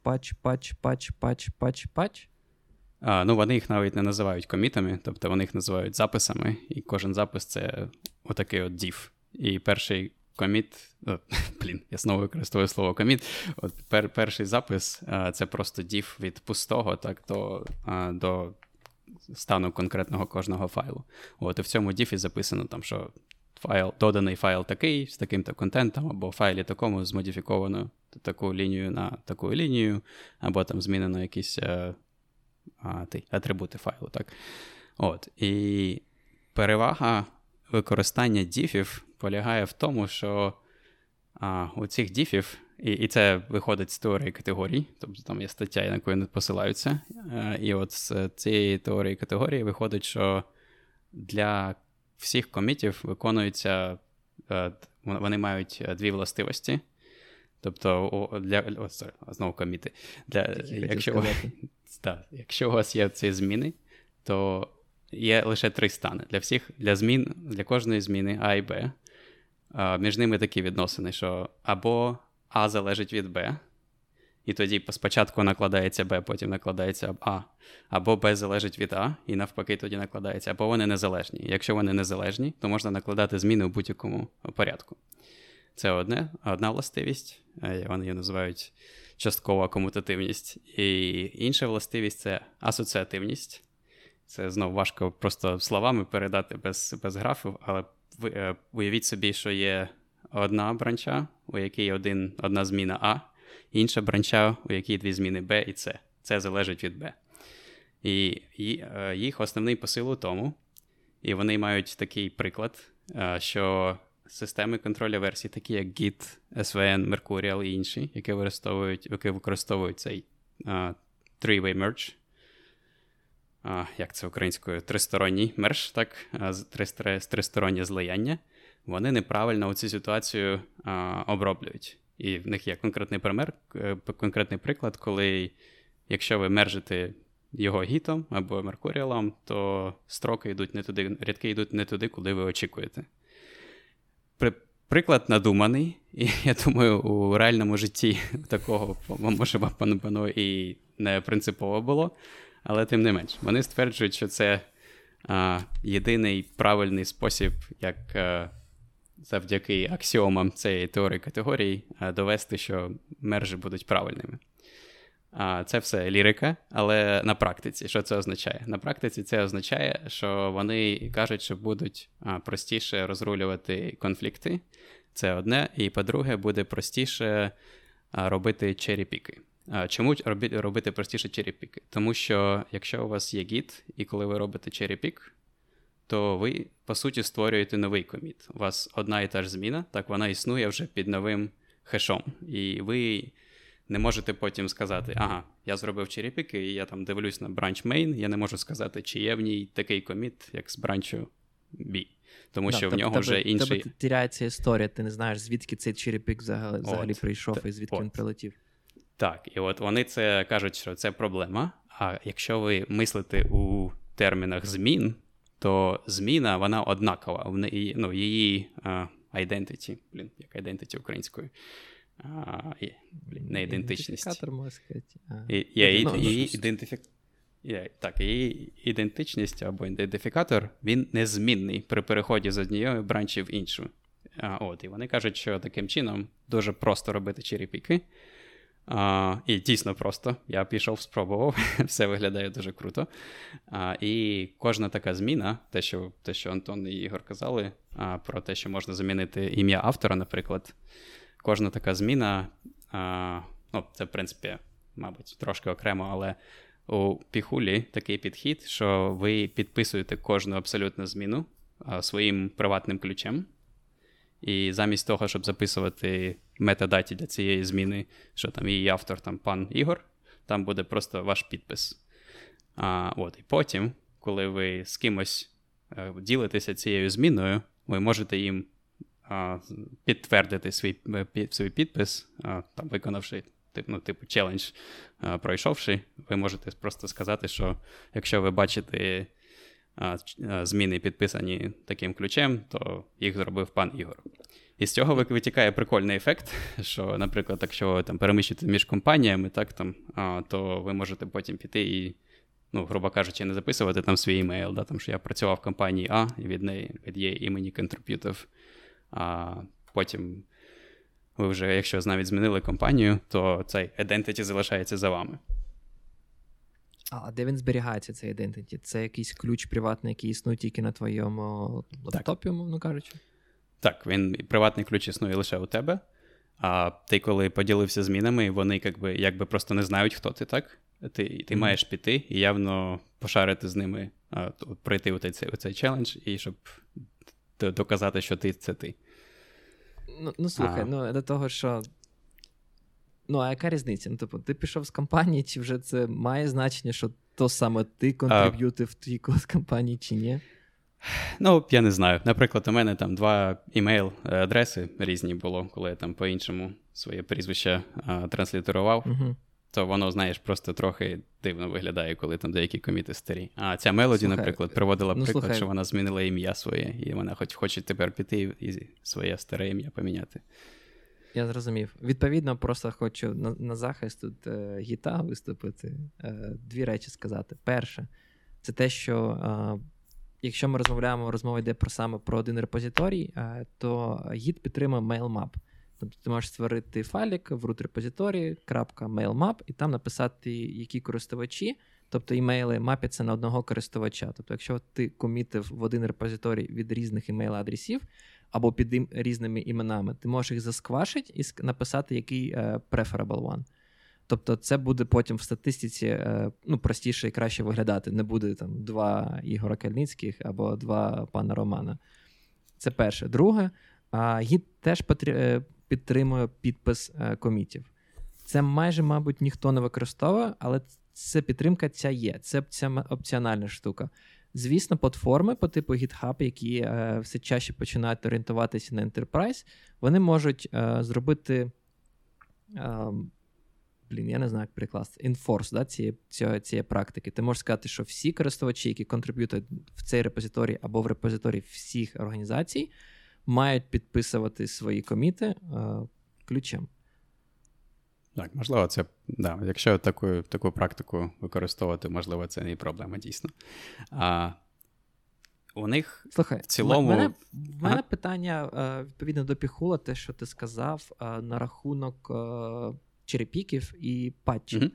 Вони їх навіть не називають комітами, тобто вони їх називають записами, і кожен запис це отакий diff. І перший коміт, я знову використовую слово коміт. Перший запис це просто diff від пустого до стану конкретного кожного файлу. І в цьому діфі записано що доданий файл такий, з таким-то контентом, або в файлі такому змодифіковано таку лінію на таку лінію, або там змінено якісь атрибути файлу. Так? І перевага використання діфів полягає в тому, що у цих діфів, і це виходить з теорії категорій, тобто там є стаття, на яку вони посилаються, і от з цієї теорії категорії виходить, що для всіх комітів виконуються, вони мають дві властивості. Тобто, знову коміти. Якщо у вас є ці зміни, то є лише три стани. Для кожної зміни А і Б. Між ними такі відносини, що або А залежить від Б, І тоді спочатку накладається Б, потім накладається А. Або Б залежить від А, і навпаки тоді накладається. Або вони незалежні. Якщо вони незалежні, то можна накладати зміни у будь-якому порядку. Це одна властивість. Вони її називають часткова комутативність. І інша властивість – це асоціативність. Це, знову, важко просто словами передати без графів, але уявіть собі, що є одна бранча, у якій одна зміна А, інша бранча, у якій дві зміни Б і С. Це залежить від Б. І їх основний посил у тому, і вони мають такий приклад, що системи контролю версій, такі як Git, SVN, Mercurial і інші, які використовують цей three-way merge, як це українською, тристоронній мерж, так, тристороннє злияння, вони неправильно оцю ситуацію оброблюють. І в них є конкретний приклад, коли якщо ви мержите його гітом або меркуріалом, то строки йдуть не туди, рядки йдуть не туди, куди ви очікуєте. Приклад надуманий, і я думаю, у реальному житті такого, може, пану і не принципово було, але тим не менш. Вони стверджують, що це єдиний правильний спосіб, як завдяки аксіомам цієї теорії категорій довести, що мержі будуть правильними. Це все лірика, але на практиці. Що це означає? На практиці це означає, що вони кажуть, що будуть простіше розрулювати конфлікти. Це одне. І, по-друге, буде простіше робити черепіки. Чому робити простіше черепіки? Тому що, якщо у вас є гід, і коли ви робите черепік, то ви, по суті, створюєте новий коміт. У вас одна і та ж зміна, так вона існує вже під новим хешом. І ви не можете потім сказати, я зробив черепіки, і я там дивлюсь на бранч main, я не можу сказати, чи є в ній такий коміт, як з бранчу B. Тому що в нього вже інший... Тебе тіряється історія, ти не знаєш, звідки цей черепік взагалі прийшов і звідки він прилетів. Так, і от вони це кажуть, що це проблема, а якщо ви мислите у термінах змін, то зміна, вона однакова, її identity, як identity українською, не ідентичність. Ідентифікатор, можна сказати. Її ідентичність або ідентифікатор, він незмінний при переході з однієї бранчі в іншу. І вони кажуть, що таким чином дуже просто робити черепіки. І дійсно просто. Я пішов, спробував, все виглядає дуже круто. І кожна така зміна, те, що Антон і Ігор казали, про те, що можна замінити ім'я автора, наприклад, кожна така зміна, це, в принципі, мабуть, трошки окремо, але у піхулі такий підхід, що ви підписуєте кожну абсолютно зміну своїм приватним ключем. І замість того, щоб записувати метадаті для цієї зміни, що там її автор, там пан Ігор, там буде просто ваш підпис. І потім, коли ви з кимось ділитеся цією зміною, ви можете їм підтвердити свій підпис, там виконавши челендж, пройшовши, ви можете просто сказати, що якщо ви бачите зміни підписані таким ключем, то їх зробив пан Ігор. І з цього витікає прикольний ефект, що, наприклад, якщо переміщити між компаніями, то ви можете потім піти і, грубо кажучи, не записувати там свій імейл, тому що я працював в компанії А, і від її імені контриб'ютив. А потім ви вже, якщо навіть змінили компанію, то цей identity залишається за вами. А де він зберігається, цей ідентиті? Це якийсь ключ приватний, який існує тільки на твоєму лаптопі, умовно кажучи? Так, приватний ключ існує лише у тебе, а ти, коли поділився змінами, вони якби просто не знають, хто ти, так? Ти маєш піти і явно пошарити з ними, пройти у цей челендж, і щоб доказати, що це ти. Слухай, до того, що... а яка різниця? Ти пішов з компанії, чи вже це має значення, що то саме ти контриб'ютив тій компанії, чи ні? Я не знаю. Наприклад, у мене там 2 імейл-адреси різні було, коли я там по-іншому своє прізвище транслітерував. Угу. То воно, знаєш, просто трохи дивно виглядає, коли там деякі коміти старі. А ця Мелоді, наприклад, приводила приклад, що вона змінила ім'я своє, і вона хоче тепер піти і своє старе ім'я поміняти. Я зрозумів. Відповідно, просто хочу на захист тут гіта виступити. Дві речі сказати. Перше, це те, що якщо ми розмова йде про один репозиторій, то гіт підтримує MailMap. Тобто ти можеш створити файлик в root репозиторії .mailmap і там написати, які користувачі, тобто імейли мапяться на одного користувача. Тобто якщо ти комітив в один репозиторій від різних імейл-адресів або під різними іменами, ти можеш їх засквашити і написати, який preferable one. Тобто це буде потім в статистиці простіше і краще виглядати. Не буде там два Ігора Кальницьких або два пана Романа. Це перше. Друге, гід теж підтримує підпис комітів. Це майже, мабуть, ніхто не використовує, але це підтримка ця є. Це опціональна штука. Звісно, платформи по типу GitHub, які все чаще починають орієнтуватися на Enterprise, вони можуть зробити я не знаю, як перекласти, enforce цієї практики. Ти можеш сказати, що всі користувачі, які контриб'ютують в цей репозиторій або в репозиторії всіх організацій, мають підписувати свої коміти ключем. Так, можливо, це, да, якщо таку практику використовувати, можливо, це не проблема, дійсно. У них слухай, в цілому... В мене питання, відповідно до Піхула, те, що ти сказав, на рахунок черепіків і патчів.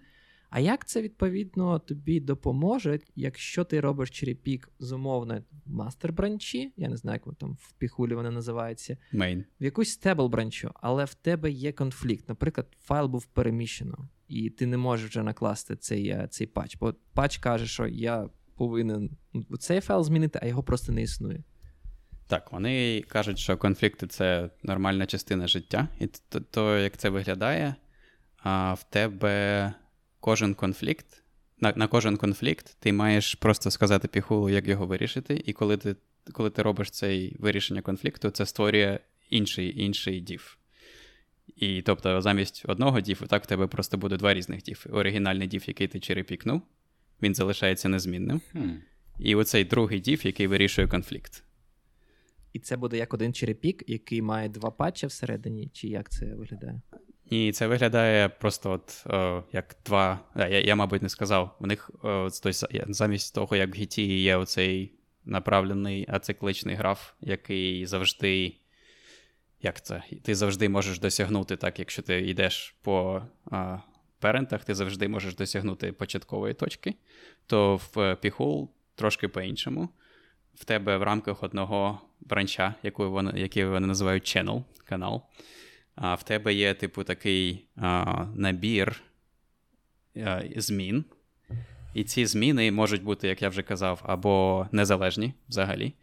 А як це, відповідно, тобі допоможе, якщо ти робиш черепік з умовно мастер-бранчі, я не знаю, як вони там в Піхулі вони називаються, Main. В якусь стебл-бранчу, але в тебе є конфлікт. Наприклад, файл був переміщено, і ти не можеш вже накласти цей патч. Бо патч каже, що я повинен цей файл змінити, а його просто не існує. Так, вони кажуть, що конфлікти – це нормальна частина життя, і то як це виглядає, в тебе... Кожен конфлікт, на кожен конфлікт ти маєш просто сказати Піхулу, як його вирішити, і коли ти робиш це вирішення конфлікту, це створює інший div. І, тобто, замість одного div, так в тебе просто буде два різних div. Оригінальний div, який ти черепікнув, він залишається незмінним. І оцей другий div, який вирішує конфлікт. І це буде як один черепік, який має два патчі всередині, чи як це виглядає? І це виглядає просто як два... Я, мабуть, не сказав. У них замість того, як в Гіті є оцей направлений ацикличний граф, який завжди... Як це? Ти завжди можеш досягнути, так, якщо ти йдеш по парентах, ти завжди можеш досягнути початкової точки, то в Піхул трошки по-іншому. В тебе в рамках одного бранча, який вони називають channel, канал, а в тебе є, типу, такий набір змін. І ці зміни можуть бути, як я вже казав, або незалежні взагалі,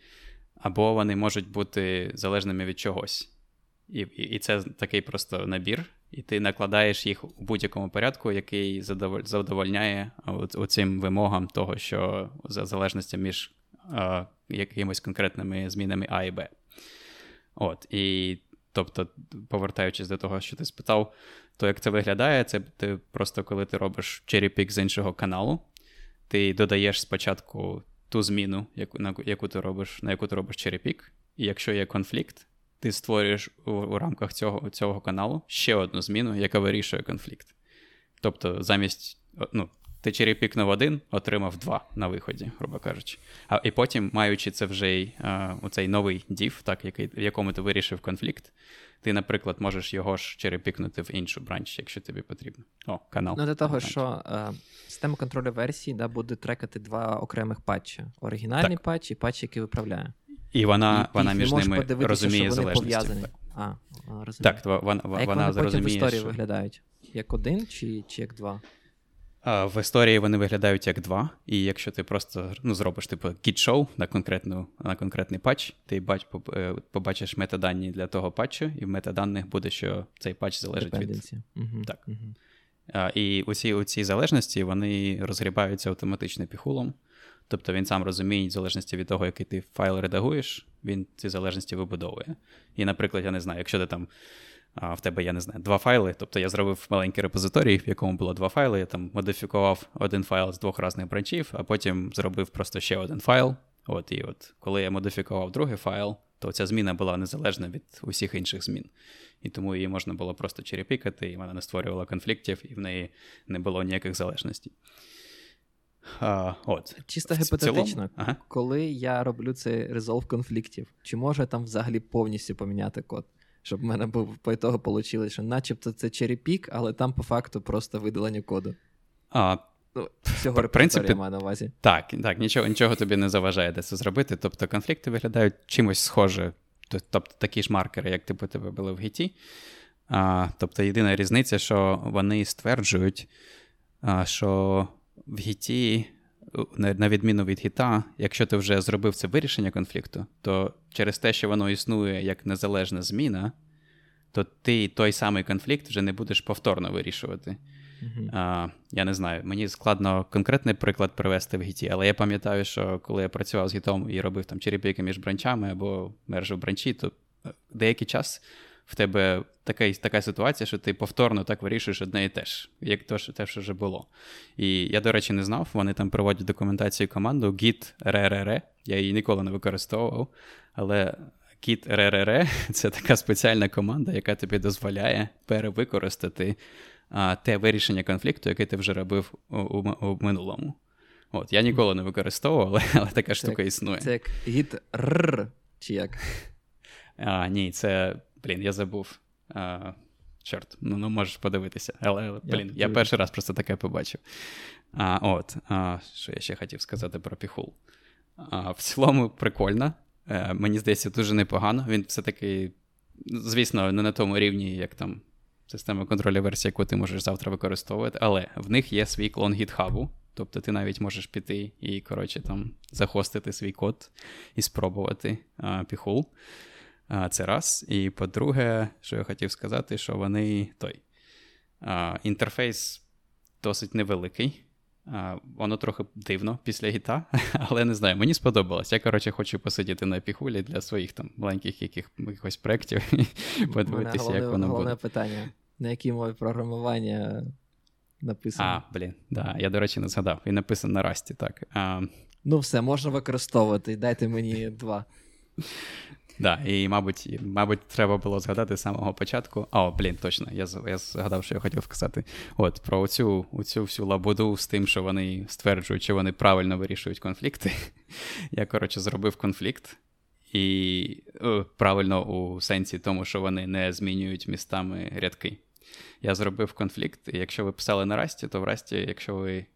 або вони можуть бути залежними від чогось. І це такий просто набір, і ти накладаєш їх у будь-якому порядку, який задовольняє оцим вимогам того, що за залежності між якимись конкретними змінами А і Б. От, і тобто, повертаючись до того, що ти спитав, то як це виглядає, це ти просто, коли ти робиш черепік з іншого каналу, ти додаєш спочатку ту зміну, на яку ти робиш черепік, і якщо є конфлікт, ти створюєш у рамках цього каналу ще одну зміну, яка вирішує конфлікт. Тобто, замість, ти черепікнув один, отримав два на виході, грубо кажучи. І потім, маючи це вже оцей новий div, так, в якому ти вирішив конфлікт, ти, наприклад, можеш його ж черепікнути в іншу бранч, якщо тобі потрібно. Канал. До того, бранч. Що система контролю версії буде трекати два окремих патчі. Оригінальний патч і патч, який виправляє. І вона між ними розуміє залежності. Так, вона розуміє, потім в історії що... виглядають? Як один чи як два? В історії вони виглядають як два, і якщо ти просто зробиш типу git-show на конкретний патч, ти побачиш метадані для того патчу, і в метаданих буде, що цей патч залежить від... Так. І усі залежності, вони розгрібаються автоматично Піхулом, тобто він сам розуміє залежності від того, який ти файл редагуєш, він ці залежності вибудовує. І, наприклад, я не знаю, якщо ти там... в тебе, я не знаю, два файли, тобто я зробив маленький репозиторій, в якому було два файли, я там модифікував один файл з двох різних бранчів, а потім зробив просто ще один файл, коли я модифікував другий файл, то ця зміна була незалежна від усіх інших змін. І тому її можна було просто черепікати, і вона не створювала конфліктів, і в неї не було ніяких залежностей. Чисто гіпотетично, ага. Коли я роблю цей резолв конфліктів, чи можу я там взагалі повністю поміняти код? Щоб в мене по того вийшло, що начебто це черепік, але там по факту просто видалення коду. Всього репертуарі маю на увазі. Так, нічого тобі не заважає де це зробити. Тобто конфлікти виглядають чимось схоже, тобто такі ж маркери, як типу тебе були в Гіті. Тобто єдина різниця, що вони стверджують, що в Гіті, на відміну від Гіта, якщо ти вже зробив це вирішення конфлікту, то через те, що воно існує як незалежна зміна, то ти той самий конфлікт вже не будеш повторно вирішувати. Я не знаю, мені складно конкретний приклад привести в Гіті, але я пам'ятаю, що коли я працював з Гітом і робив там черепики між бранчами або мержив бранчі, то деякий час в тебе така ситуація, що ти повторно так вирішуєш одне і те ж, як те, що вже було. І я, до речі, не знав, вони там проводять документацію команду git rrr, я її ніколи не використовував, але git rrr – це така спеціальна команда, яка тобі дозволяє перевикористати те вирішення конфлікту, яке ти вже робив у минулому. Я ніколи не використовував, але така штука існує. Це як git rrr, чи як? Ні, це... я забув. Чорт, ну можеш подивитися. Але я перший раз просто таке побачив. Що я ще хотів сказати про Pihul. В цілому прикольно. Мені здається, дуже непогано. Він все-таки, звісно, не на тому рівні, як там система контролю версії, яку ти можеш завтра використовувати, але в них є свій клон гітхабу. Тобто ти навіть можеш піти і, там захостити свій код і спробувати Pihul. Це раз. І по-друге, що я хотів сказати, що вони інтерфейс досить невеликий. Воно трохи дивно після гіта, але не знаю, мені сподобалось. Я, хочу посидіти на піхулі для своїх там маленьких якихось проєктів і подивитися, як воно буде. Головне питання, на якій мові програмування написано? Я, до речі, не згадав. Він написано на Rust, так. Все, можна використовувати. Дайте мені 2. І, мабуть, треба було згадати з самого початку. Точно, я згадав, що я хотів сказати. Про оцю всю лабуду з тим, що вони стверджують, чи вони правильно вирішують конфлікти. Я, зробив конфлікт. І правильно у сенсі тому, що вони не змінюють містами рядки. Я зробив конфлікт, і якщо ви писали на Rust, то в Rust, якщо ви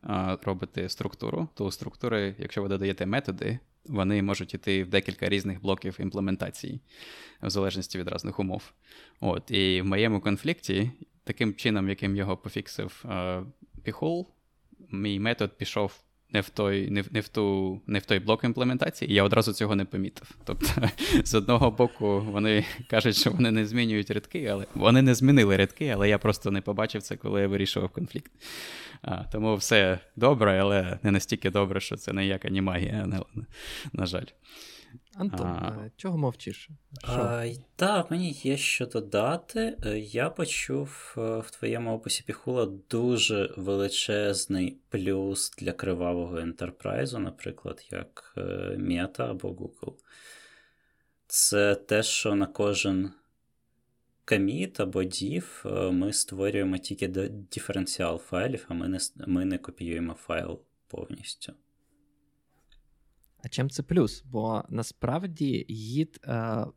робите структуру, то у структури, якщо ви додаєте методи, вони можуть йти в декілька різних блоків імплементації, в залежності від різних умов. І в моєму конфлікті, таким чином, яким його пофіксив Pihul, мій метод пішов не в той блок імплементації, і я одразу цього не помітив. Тобто, з одного боку, вони кажуть, що вони не змінюють рядки, але вони не змінили рядки, але я просто не побачив це, коли я вирішував конфлікт. Тому все добре, але не настільки добре, що це ніяка не магія, на жаль. Антон, чого мовчиш? Мені є що додати. Я почув в твоєму описі Піхула дуже величезний плюс для кривавого ентерпрайзу, наприклад, як Meta або Google. Це те, що на кожен коміт або дів ми створюємо тільки диференціал файлів, а ми не копіюємо файл повністю. А чим це плюс? Бо насправді Git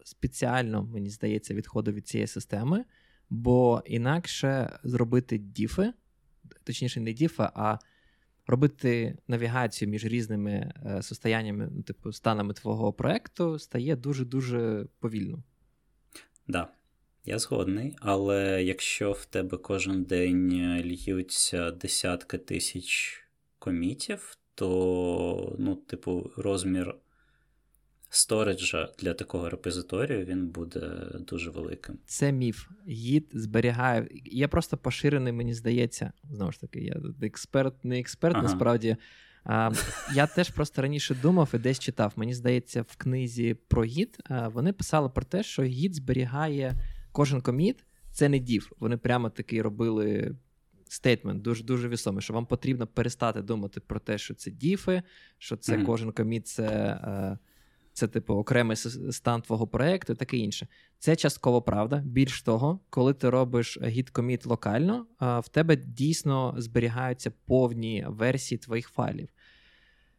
спеціально, мені здається, відходив від цієї системи, бо інакше зробити діфи, точніше не діфи, а робити навігацію між різними состояннями, станами твого проєкту стає дуже-дуже повільно. Так, я згодний, але якщо в тебе кожен день льються десятки тисяч комітів, то, розмір сториджа для такого репозиторію, він буде дуже великим. Це міф. Git зберігає... Я просто поширений, мені здається, знову ж таки, я не експерт, насправді. Я теж просто раніше думав і десь читав. Мені здається, в книзі про Git вони писали про те, що Git зберігає кожен коміт. Це не div. Вони прямо таки робили... стейтмент дуже-дуже вісомий, що вам потрібно перестати думати про те, що це діфи, що це кожен коміт, це це, типу, окремий стан твого проєкту і таке інше. Це частково правда. Більш того, коли ти робиш git-commit локально, в тебе дійсно зберігаються повні версії твоїх файлів.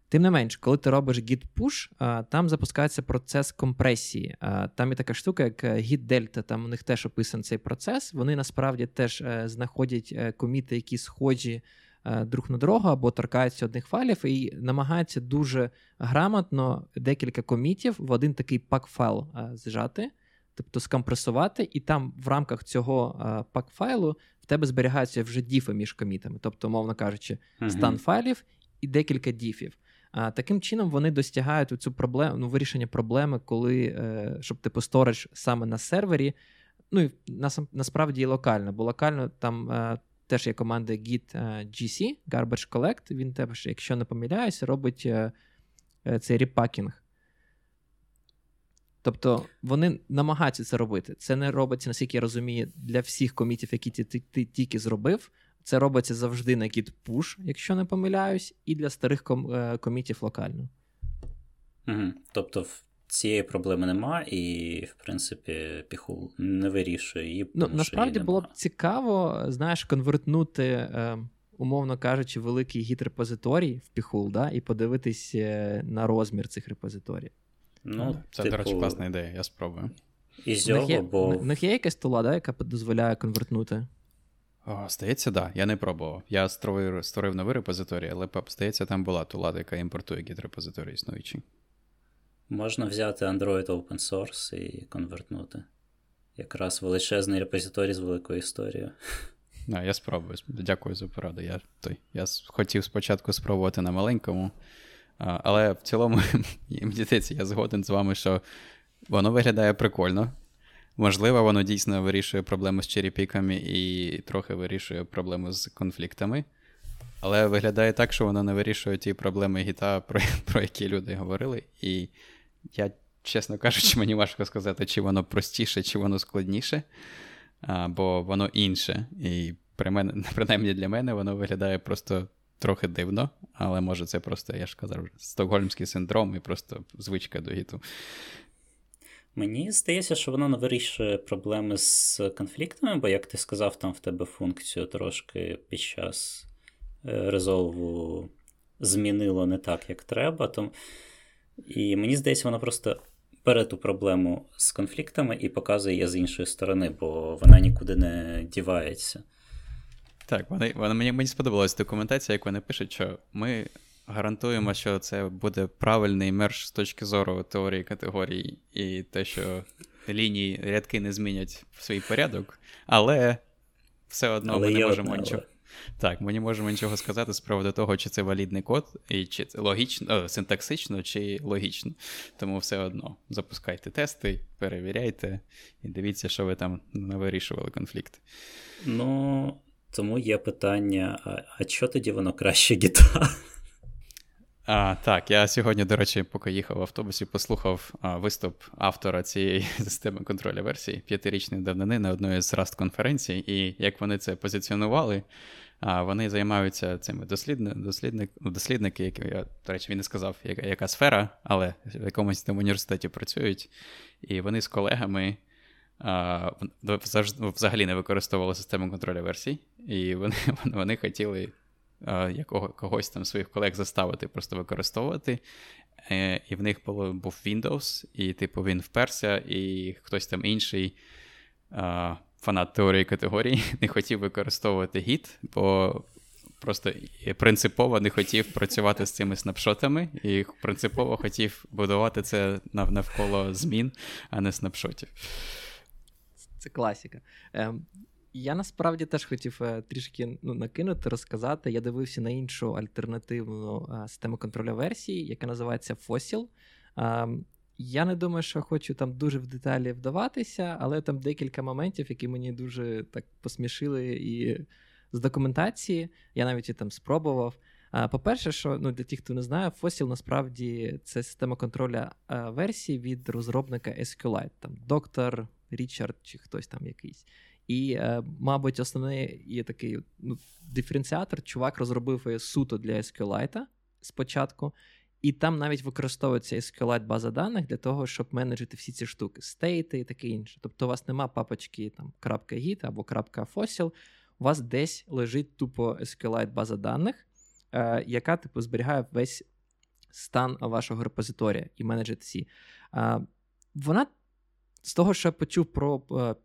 Тим не менш, коли ти робиш git-push, там запускається процес компресії. Там є така штука, як git-delta, там у них теж описаний цей процес. Вони насправді теж знаходять коміти, які схожі друг на другу або торкаються одних файлів і намагаються дуже грамотно декілька комітів в один такий пак-файл зжати, тобто скомпресувати, і там в рамках цього пак-файлу в тебе зберігаються вже діфи між комітами, тобто, мовно кажучи, стан файлів і декілька діфів. Таким чином вони достигають цю проблему, ну, вирішення проблеми, коли, щоб типу сторідж саме на сервері, ну і насправді і локально, бо локально там теж є команда git gc, garbage collect, він теж, якщо не помиляюсь, робить цей репакінг. Тобто вони намагаються це робити. Це не робиться, наскільки я розумію, для всіх комітів, які ти тільки зробив. Це робиться завжди на git push, якщо не помиляюсь, і для старих комітів локально. Угу. Тобто цієї проблеми нема, і, в принципі, піхул не вирішує її. Ну, насправді було б цікаво, знаєш, конвертнути, умовно кажучи, великий гіт-репозиторій в піхул, да, і подивитись на розмір цих репозиторій. Ну, це, типу... до речі, класна ідея, я спробую. В них є якась тула, да, яка дозволяє конвертнути? О, здається, так. Да. Я не пробував. Я створив новий репозиторій, але, здається, там була тула, яка імпортує гіт-репозиторій існуючий. Можна взяти Android Open Source і конвертнути. Якраз величезний репозиторій з великою історією. Я спробую. Дякую за пораду. Я хотів спочатку спробувати на маленькому, але в цілому, мені здається, я згоден з вами, що воно виглядає прикольно. Можливо, воно дійсно вирішує проблему з черепіками і трохи вирішує проблему з конфліктами. Але виглядає так, що воно не вирішує ті проблеми гіта, про які люди говорили. І я, чесно кажучи, мені важко сказати, чи воно простіше, чи воно складніше, бо воно інше. І принаймні для мене воно виглядає просто трохи дивно, але може це просто, я ж казав, стокгольмський синдром і просто звичка до гіту. Мені здається, що воно не вирішує проблеми з конфліктами, бо, як ти сказав, там в тебе функцію трошки під час резолву змінило не так, як треба. І мені здається, вона просто бере ту проблему з конфліктами і показує її з іншої сторони, бо вона нікуди не дівається. Так, мені сподобалась документація, як вони пишуть, що ми гарантуємо, що це буде правильний мерж з точки зору теорії категорій і те, що лінії, рядки не змінять свій порядок, але все одно ми не можемо нічого. Так, ми не можемо нічого сказати з приводу того, чи це валідний код, і чи логічно, синтаксично, чи логічно. Тому все одно запускайте тести, перевіряйте і дивіться, що ви там не вирішували конфлікт. Ну, тому є питання, а що тоді воно краще гіта? Так, я сьогодні, до речі, поки їхав в автобусі, послухав виступ автора цієї системи контролю версій 5-річної давнини на одної з Rust-конференцій, і як вони це позиціонували, вони займаються цими дослідники, які, я, до речі, він не сказав, яка сфера, але в якомусь там університеті працюють, і вони з колегами взагалі не використовували систему контролю версій, і вони хотіли когось там своїх колег заставити просто використовувати, і в них був Windows, і типу він вперся, і хтось там інший, фанат теорії категорій, не хотів використовувати Git, бо просто принципово не хотів працювати з цими снапшотами, і принципово хотів будувати це навколо змін, а не снапшотів. Це класика. Я насправді теж хотів трішки накинути, розказати. Я дивився на іншу альтернативну систему контролю версій, яка називається Fossil. Я не думаю, що хочу там дуже в деталі вдаватися, але там декілька моментів, які мені дуже так посмішили і з документації. Я навіть і там спробував. По-перше, що для тих, хто не знає, Fossil насправді це система контролю версій від розробника SQLite. Там доктор, Річард чи хтось там якийсь. І, мабуть, основний є такий диференціатор. Чувак розробив суто для SQLite спочатку, І там навіть використовується SQLite база даних для того, щоб менеджити всі ці штуки, стейти і таке інше. Тобто у вас нема папочки там .git або .fossil, у вас десь лежить тупо SQLite база даних, яка типу зберігає весь стан вашого репозиторія і менеджить всі. Вона з того, що я почув про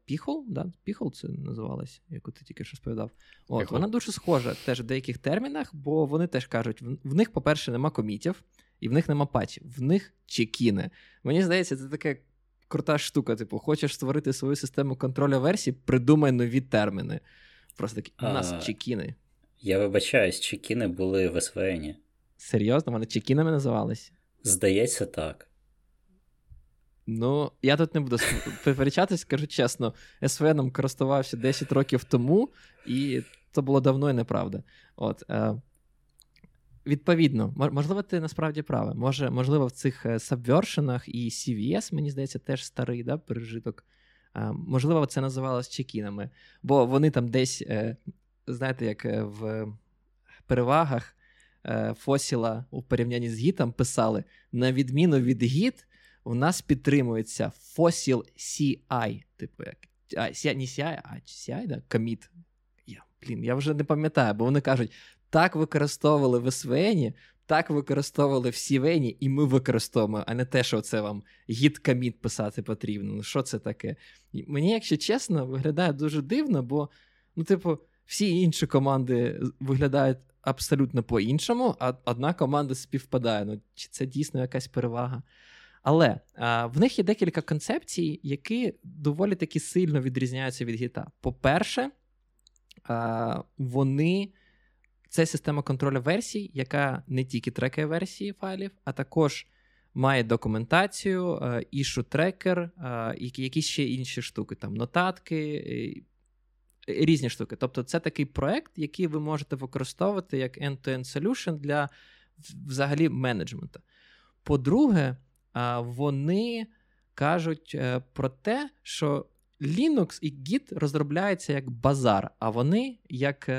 Pichol, да? Pichol це називалось, яку ти тільки що розповідав. От, вона дуже схожа теж в деяких термінах, бо вони теж кажуть, в них, по-перше, нема комітів, і в них нема патчів, в них чекіни. Мені здається, це така крута штука, типу, хочеш створити свою систему контролю версій, придумай нові терміни. Просто такі, у нас чекіни. Я вибачаюсь, чекіни були в СВН. Серйозно? Вони чекінами називались? Здається, так. Ну, я тут не буду перечатись, скажу чесно, СВНом користувався 10 років тому, і це було давно і неправда. От, відповідно, можливо, ти насправді правий. Можливо, в цих сабвершенах і CVS, мені здається, теж старий, да, пережиток. Можливо, це називалось чекінами, бо вони там десь, знаєте, як в перевагах Фосіла у порівнянні з Гітом писали, на відміну від Гіт, у нас підтримується Fossil CI, типу як не CI, а CI, да, commit. Я вже не пам'ятаю, бо вони кажуть, так використовували в SVN, так використовували в CVN, і ми використовуємо, а не те, що це вам git commit писати потрібно. Ну, що це таке? Мені, якщо чесно, виглядає дуже дивно, бо, ну, типу, всі інші команди виглядають абсолютно по-іншому, а одна команда співпадає. Ну, чи це дійсно якась перевага? Але в них є декілька концепцій, які доволі таки сильно відрізняються від гіта. По-перше, це система контролю версій, яка не тільки трекає версії файлів, а також має документацію, ішу-трекер, якісь ще інші штуки, там нотатки, різні штуки. Тобто це такий проект, який ви можете використовувати як end-to-end solution для взагалі менеджменту. По-друге, вони кажуть про те, що Linux і Git розробляються як базар, а вони як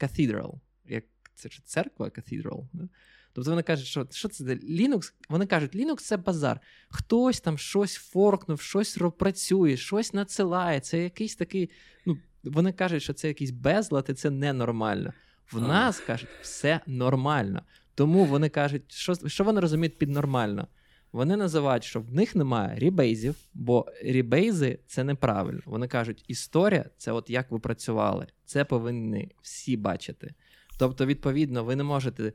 cathedral, як це ж церква cathedral. Да? Тобто вони кажуть, що це Linux, вони кажуть, Linux це базар. Хтось там щось форкнув, щось працює, щось надсилає, це якийсь такий, ну, вони кажуть, що це якийсь безлад, і це ненормально. В нас, кажуть, все нормально. Тому вони кажуть, що вони розуміють під нормально? Вони називають, що в них немає ребейзів, бо ребейзи – це неправильно. Вони кажуть, історія – це от як ви працювали. Це повинні всі бачити. Тобто, відповідно, ви не можете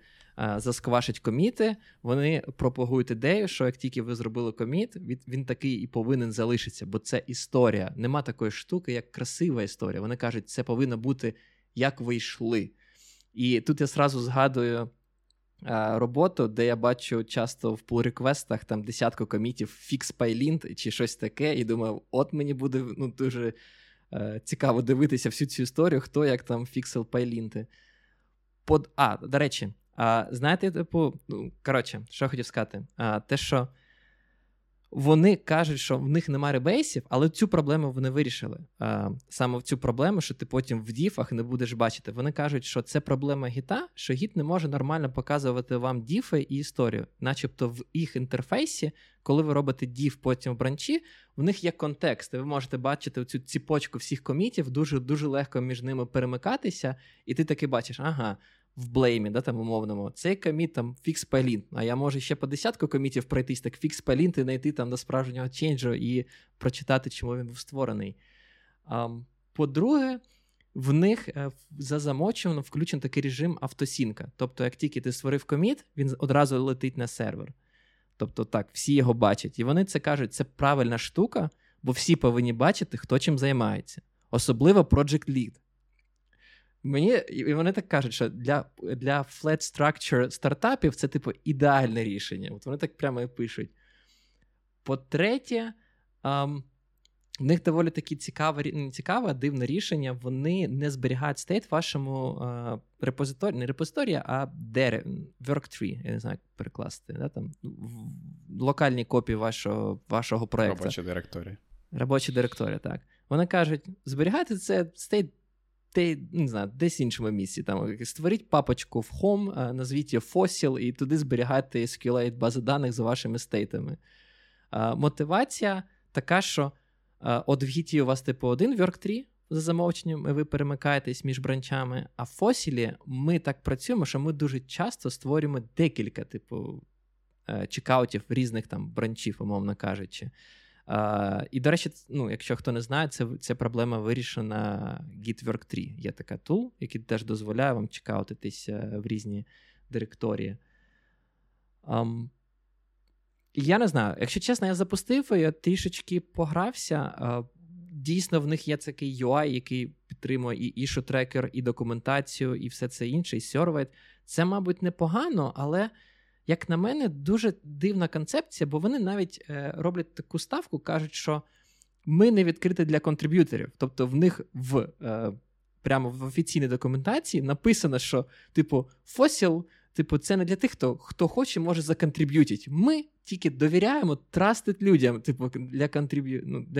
засквашити коміти, вони пропагують ідею, що як тільки ви зробили коміт, він такий і повинен залишитися, бо це історія. Нема такої штуки, як красива історія. Вони кажуть, це повинно бути, як ви йшли. І тут я сразу згадую роботу, де я бачу часто в pull-реквестах там десятку комітів fix PyLint чи щось таке, і думаю, от мені буде дуже цікаво дивитися всю цю історію, хто як там фіксив PyLint. До речі, знаєте, що я хотів сказати? Те, що вони кажуть, що в них немає ребейсів, але цю проблему вони вирішили. Саме цю проблему, що ти потім в діфах не будеш бачити. Вони кажуть, що це проблема гіта, що гіт не може нормально показувати вам діфи і історію. Начебто в їх інтерфейсі, коли ви робите діф потім в бранчі, в них є контекст, і ви можете бачити цю ціпочку всіх комітів, дуже-дуже легко між ними перемикатися, і ти таки бачиш, ага, в блеймі, да, там умовному, цей коміт там фікс пайлінт, а я можу ще по 10 комітів пройтись, так фікс пайлінт і знайти там до справжнього ченджу і прочитати, чому він був створений. По-друге, в них зазамочено включен такий режим автосінка, тобто як тільки ти створив коміт, він одразу летить на сервер. Тобто так, всі його бачать. І вони це кажуть, це правильна штука, бо всі повинні бачити, хто чим займається. Особливо Project Lead. І вони так кажуть, що для flat structure стартапів це, типу, ідеальне рішення. От вони так прямо і пишуть. По-третє, в них доволі таке цікаве, дивне рішення. Вони не зберігають стейт вашому репозиторію, не репозиторію, а worktree, я не знаю, як перекласти, да, там, локальні копії вашого проєкту. Робоча директорія. Робоча директорія, так. Вони кажуть, зберігайте це стейт те, не знаю, десь іншому місці. Там створіть папочку в Home, назвіть її Fossil і туди зберігайте SQLite бази даних за вашими стейтами. Мотивація така, що от в Git у вас типу один work-tree, за замовченням, і ви перемикаєтесь між бранчами, а в Fossil ми так працюємо, що ми дуже часто створюємо декілька типу чекаутів різних там бранчів, умовно кажучи. І, до речі, ну, якщо хто не знає, ця проблема вирішена Git Work3. Є така тул, який теж дозволяє вам чекаутитись в різні директорії. Я не знаю, якщо чесно, я запустив, я трішечки погрався. Дійсно, в них є такий UI, який підтримує і issue tracker, і документацію, і все це інше, і сервайт. Це, мабуть, непогано, але... Як на мене, дуже дивна концепція, бо вони навіть роблять таку ставку, кажуть, що ми не відкриті для контриб'юторів. Тобто в них прямо в офіційній документації написано, що типу Fossil, типу, це не для тих, хто хоче, може законтриб'ютити. Ми тільки довіряємо, трастить людям, типу, для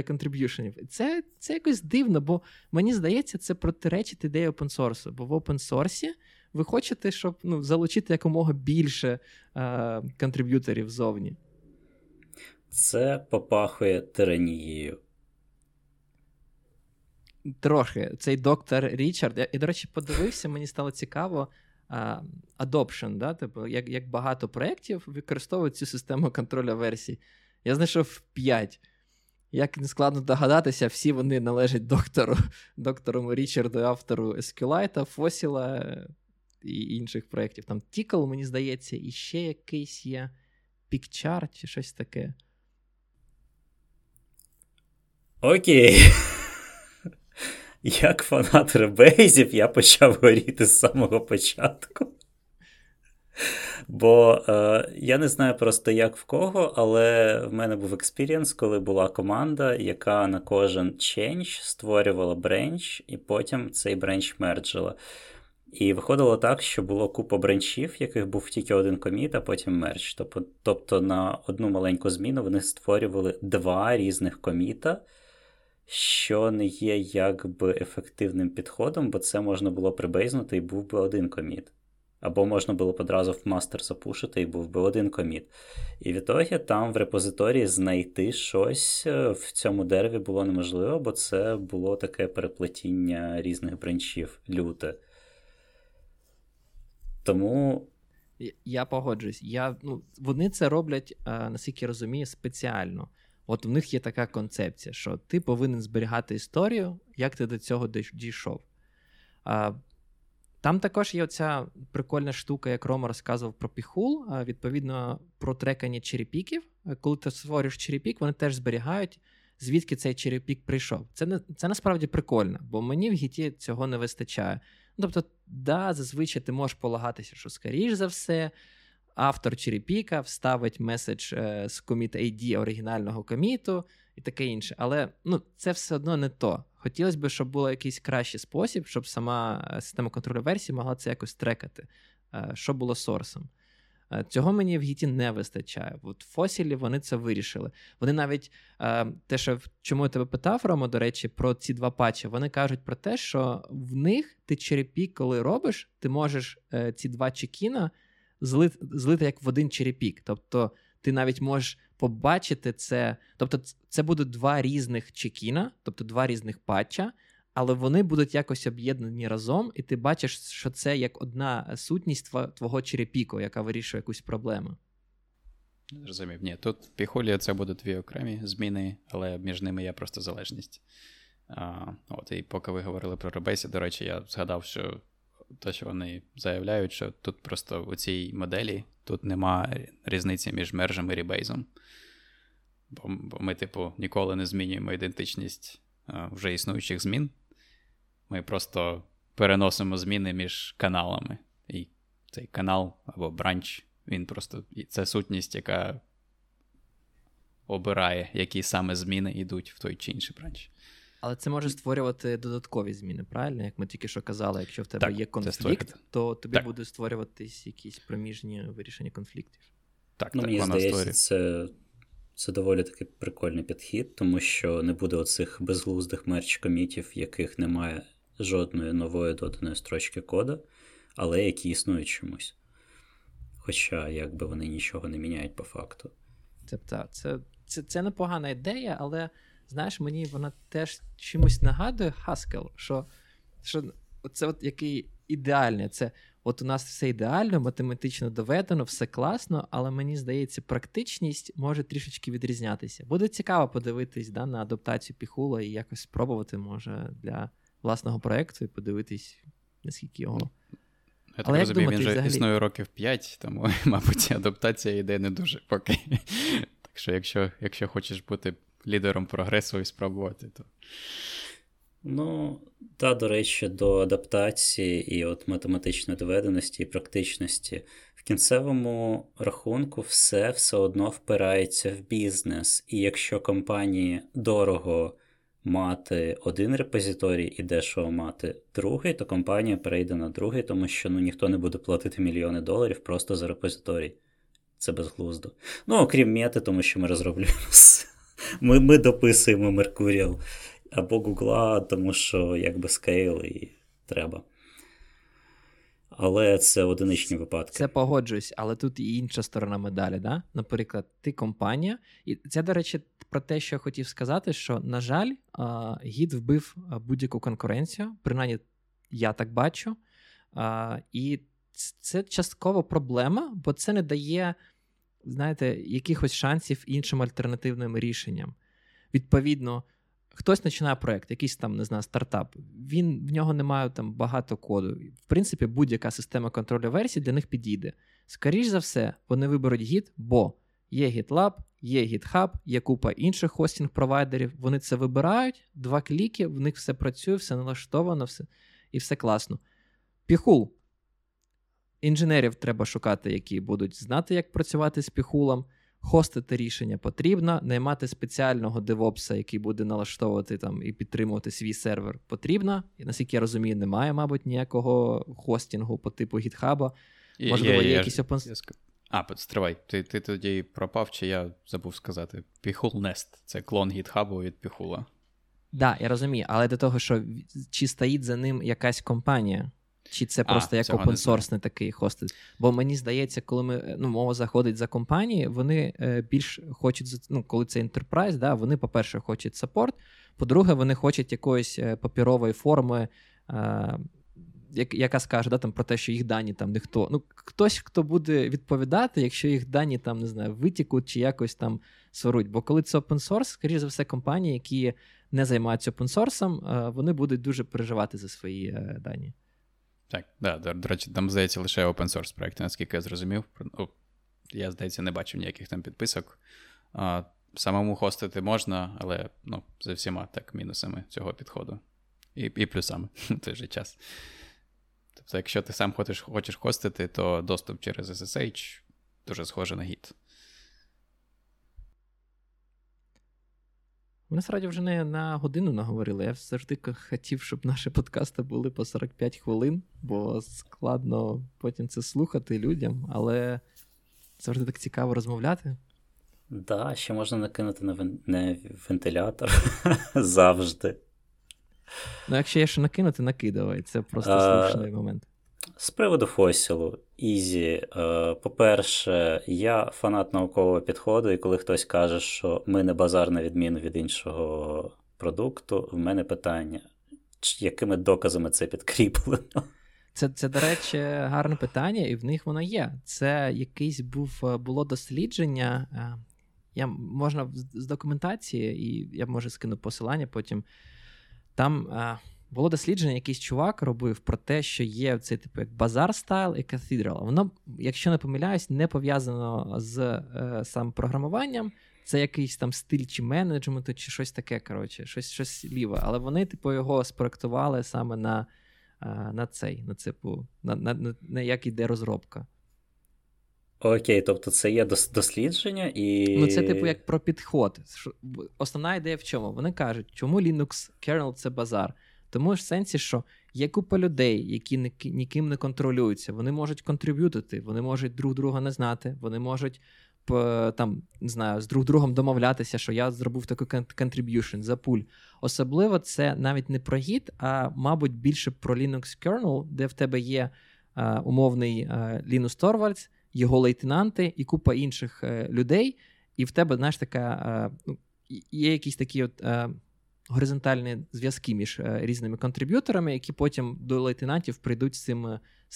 контриб'юшенів. Це якось дивно, бо мені здається, це протиречить ідеї опенсорсу, бо в опенсорсі ви хочете, щоб залучити якомога більше контриб'юторів ззовні? Це попахує тиранією. Трохи. Цей доктор Річард, я, до речі, подивився, мені стало цікаво, adoption, да? Тобто, як багато проєктів використовують цю систему контролю версій. Я знайшов 5. Як не складно догадатися, всі вони належать доктору Річарду, автору SQLite, Fossil, і інших проєктів. Там Tickle, мені здається, і ще якийсь є Picchar чи щось таке. Окей. Як фанат ребейзів, я почав горіти з самого початку. Бо я не знаю просто як в кого, але в мене був експірієнс, коли була команда, яка на кожен change створювала бренч, і потім цей бренч мерджила. І виходило так, що було купа бренчів, яких був тільки один коміт, а потім мердж. Тобто на одну маленьку зміну вони створювали 2 різних коміта, що не є якби ефективним підходом, бо це можна було прибейзнути і був би один коміт. Або можна було б одразу в мастер запушити і був би один коміт. І відтоді там в репозиторії знайти щось в цьому дереві було неможливо, бо це було таке переплетіння різних бренчів, люте. Тому... Я погоджуюсь. Вони це роблять, наскільки я розумію, спеціально. От в них є така концепція, що ти повинен зберігати історію, як ти до цього дійшов. Там також є оця прикольна штука, як Рома розказував про піхул, відповідно про трекання черепіків. Коли ти створюєш черепік, вони теж зберігають, звідки цей черепік прийшов. Це насправді прикольно, бо мені в гіті цього не вистачає. Тобто, да, зазвичай ти можеш полагатися, що, скоріш за все, автор черепіка вставить меседж з коміт ID оригінального коміту і таке інше. Але це все одно не то. Хотілося б, щоб був якийсь кращий спосіб, щоб сама система контролю версій могла це якось трекати, що було сорсом. Цього мені в гіті не вистачає. От в Fossil вони це вирішили. Вони навіть, те, що чому я тебе питав, Рома, до речі, про ці 2 патчі, вони кажуть про те, що в них ти черепік, коли робиш, ти можеш ці 2 чекіна злити як в один черепік. Тобто ти навіть можеш побачити це. Тобто це будуть 2 різних чекіна, тобто 2 різних патча, але вони будуть якось об'єднані разом, і ти бачиш, що це як одна сутність твого черепіку, яка вирішує якусь проблему. Зрозумів. Ні, тут в піхулі це будуть 2 окремі зміни, але між ними є просто залежність. І поки ви говорили про ребейси, до речі, я згадав, що те, що вони заявляють, що тут просто у цій моделі тут нема різниці між мержем і ребейзом. Бо ми, ніколи не змінюємо ідентичність вже існуючих змін. Ми просто переносимо зміни між каналами. І цей канал або бранч, він просто... Це сутність, яка обирає, які саме зміни йдуть в той чи інший бранч. Але це може створювати додаткові зміни, правильно? Як ми тільки що казали, якщо в тебе є конфлікт, то тобі буде створюватись якісь проміжні вирішення конфліктів. Так, мені здається, це доволі таки прикольний підхід, тому що не буде оцих безглуздих мерч-комітів, яких немає жодної нової доданої строчки кода, але які існують чомусь. Хоча якби вони нічого не міняють по факту. Тобто це непогана ідея, але, знаєш, мені вона теж чимось нагадує Haskell, що це от який ідеальний, це от у нас все ідеально, математично доведено, все класно, але мені здається, практичність може трішечки відрізнятися. Буде цікаво подивитись на адаптацію Піхула і якось спробувати, може, для власного проєкту і подивитись, наскільки його... Я так розумію, він вже існує років 5, тому, мабуть, адаптація йде не дуже поки. Так що, якщо хочеш бути лідером прогресу і спробувати, то... Ну, та, до речі, до адаптації і от математичної доведеності і практичності. В кінцевому рахунку все одно впирається в бізнес. І якщо компанії дорого мати один репозиторій і дешево мати другий, то компанія перейде на другий, тому що ніхто не буде платити мільйони доларів просто за репозиторій. Це безглуздо. Ну, окрім мети, тому що ми розроблюємо все. Ми дописуємо Mercurial або Google, тому що якби скейл і треба. Але це одиничні випадки. Це погоджуюсь, але тут і інша сторона медалі, да? Наприклад, ти компанія, і це, до речі, про те, що я хотів сказати, що, на жаль, гід вбив будь-яку конкуренцію, принаймні я так бачу, і це частково проблема, бо це не дає, знаєте, якихось шансів іншим альтернативним рішенням. Відповідно, хтось починає проєкт, якийсь там, не знаю, стартап, в нього немає там багато коду. В принципі, будь-яка система контролю версій для них підійде. Скоріше за все, вони виберуть гід, бо є GitLab, є GitHub, є купа інших хостинг-провайдерів. Вони це вибирають, 2 кліки, в них все працює, все налаштовано, все, і все класно. Піхул. Інженерів треба шукати, які будуть знати, як працювати з піхулом. Хостити рішення потрібно, наймати спеціального девопса, який буде налаштовувати там і підтримувати свій сервер, потрібно. І, наскільки я розумію, немає, мабуть, ніякого хостингу по типу GitHub. Можливо, є якісь опенсорс. Стривай, ти тоді пропав, чи я забув сказати. Pihul Nest – це клон GitHub від Pihul. Так, да, я розумію, але до того, що чи стоїть за ним якась компанія, чи це просто як опенсорсний такий хостинг. Бо мені здається, коли мова заходить за компанії, вони більш хочуть, коли це enterprise, да, вони, по-перше, хочуть саппорт, по-друге, вони хочуть якоїсь паперової форми, яка скаже, да, там, про те, що їх дані там ніхто... Хтось, хто буде відповідати, якщо їх дані там, не знаю, витікуть чи якось там соруть. Бо коли це опенсорс, скоріш за все, компанії, які не займаються опенсорсом, вони будуть дуже переживати за свої дані. Так, да, до речі, там, здається, лише open-source проєкти, наскільки я зрозумів. Я, здається, не бачив ніяких там підписок. Самому хостити можна, але за всіма так мінусами цього підходу. І плюсами в той же час. Тобто, якщо ти сам хочеш хостити, то доступ через SSH дуже схоже на Git. Ми насправді вже не на годину наговорили. Я завжди хотів, щоб наші подкасти були по 45 хвилин, бо складно потім це слухати людям, але завжди так цікаво розмовляти. Так, да, ще можна накинути на вентилятор завжди. Якщо є що накинути, накидавай. Це просто слушний момент. З приводу фосілу, Ізі, по-перше, я фанат наукового підходу, і коли хтось каже, що ми не базар на відміну від іншого продукту, в мене питання, якими доказами це підкріплено? Це, до речі, гарне питання, і в них воно є. Це якесь було дослідження, можна з документації, і я, може, скину посилання потім, там... Було дослідження, якийсь чувак робив про те, що є цей типу як базар стайл і катедрал. Воно, якщо не помиляюсь, не пов'язано з сам програмуванням. Це якийсь там стиль чи менеджменту, чи щось таке, коротше, щось ліве. Але вони, типу, його спроектували саме на як іде розробка. Окей, тобто це є дослідження і... Це типу як про підход. Основна ідея в чому? Вони кажуть, чому Linux kernel – це базар? Тому в сенсі, що є купа людей, які ніким не контролюються, вони можуть контриб'ютити, вони можуть друг друга не знати, вони можуть там, не знаю, з друг другом домовлятися, що я зробив такий contribution за пуль. Особливо це навіть не про Git, а, мабуть, більше про Linux kernel, де в тебе є умовний Linus Torvalds, його лейтенанти і купа інших людей, і в тебе, знаєш, така, є якісь такі от горизонтальні зв'язки між різними контриб'юторами, які потім до лейтенантів прийдуть з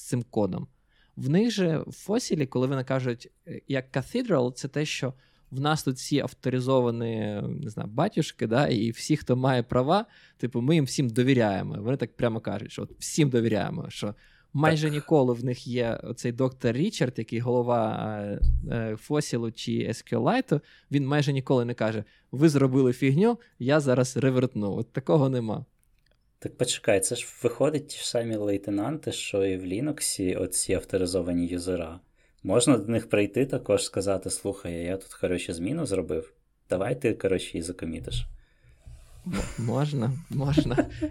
цим кодом. В них же в Фосілі, коли вони кажуть, як Cathedral, це те, що в нас тут всі авторизовані, не знаю, батюшки, да, і всі, хто має права, типу, ми їм всім довіряємо. Вони так прямо кажуть, що всім довіряємо, що майже ніколи в них є цей доктор Річард, який голова Фосілу чи SQLite, він майже ніколи не каже, ви зробили фігню, я зараз ревертну. От такого нема. Так почекай, це ж виходить ті ж самі лейтенанти, що і в Ліноксі оці авторизовані юзера. Можна до них прийти також, сказати, слухай, я тут, коротше, зміну зробив, давай ти, коротше, її закомітиш. Можна.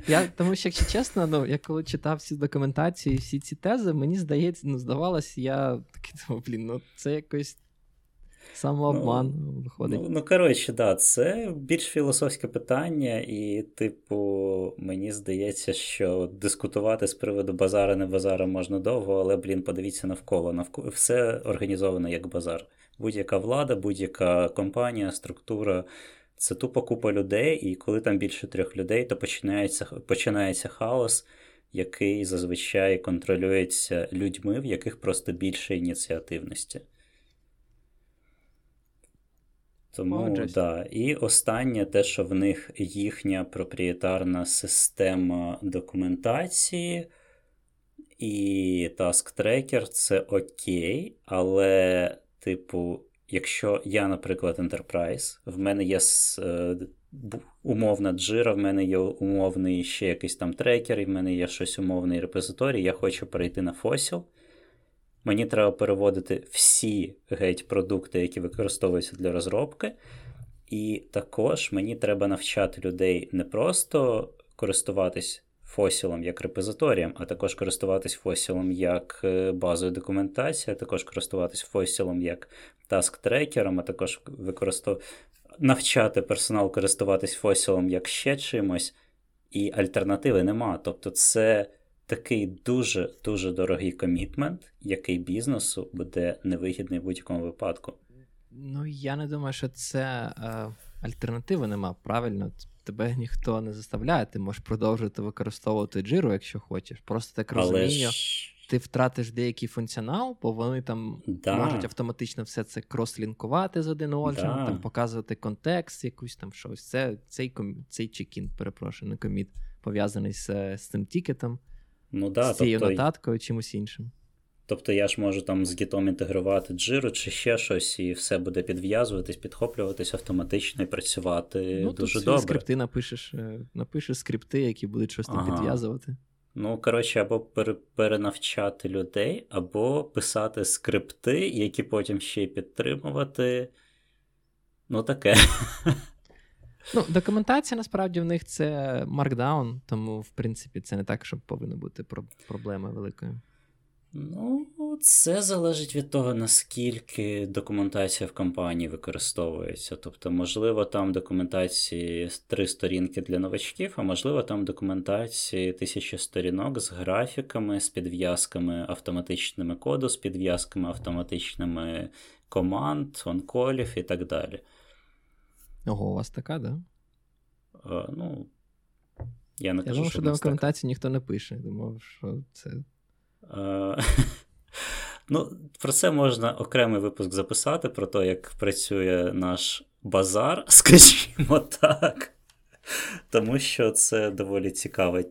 Я, тому що, якщо чесно, я коли читав всі документації, всі ці тези, мені здається, здавалось, я такий думав, це якось самообман виходить. Коротше, да, це більш філософське питання, і, типу, мені здається, що дискутувати з приводу базара, не базара можна довго, але, подивіться навколо. Все організовано як базар. Будь-яка влада, будь-яка компанія, структура. Це тупо купа людей, і коли там більше 3 людей, то починається хаос, який зазвичай контролюється людьми, в яких просто більше ініціативності. Тому, так. Да. І останнє те, що в них їхня проприєтарна система документації і task-tracker – це окей, але, типу, якщо я, наприклад, Enterprise, в мене є умовна джира, в мене є умовний ще якийсь там трекер, і в мене є щось умовний репозиторій, я хочу перейти на Fossil, мені треба переводити всі геть-продукти, які використовуються для розробки, і також мені треба навчати людей не просто користуватись Fossilом як репозиторієм, а також користуватись Fossilом як базою документації, а також користуватись Fossilом як task-трекером, а також навчати персонал користуватись Fossilом як ще чимось, і альтернативи нема. Тобто це такий дуже-дуже дорогий комітмент, який бізнесу буде невигідний в будь-якому випадку. Я не думаю, що це альтернативи нема, правильно? Тебе ніхто не заставляє, ти можеш продовжувати використовувати Jira, якщо хочеш. Просто так розумію, ти втратиш деякий функціонал, бо вони там можуть автоматично все це крос-лінкувати з один одним, там показувати контекст, якусь там щось. Цей чекін, перепрошую, не коміт, пов'язаний з цим тікетом, з цією нотаткою, чимось іншим. Тобто я ж можу там з гітом інтегрувати Jira чи ще щось, і все буде підв'язуватись, підхоплюватись автоматично і працювати дуже добре. Ну, скрипти напишеш скрипти, які будуть щось там підв'язувати. Або перенавчати людей, або писати скрипти, які потім ще й підтримувати. Таке. Документація, насправді, в них це Markdown, тому, в принципі, це не так, щоб повинна бути проблема великою. Це залежить від того, наскільки документація в компанії використовується. Тобто, можливо, там документації 3 сторінки для новачків, а можливо, там документації 1000 сторінок з графіками, з підв'язками автоматичними коду, з підв'язками автоматичними команд, онколів і так далі. Ого, у вас така, да? Я не кажу, думав, що документацію ніхто не пише. Думав, що це... про це можна окремий випуск записати, про те, як працює наш базар, скажімо так. Тому що це доволі цікава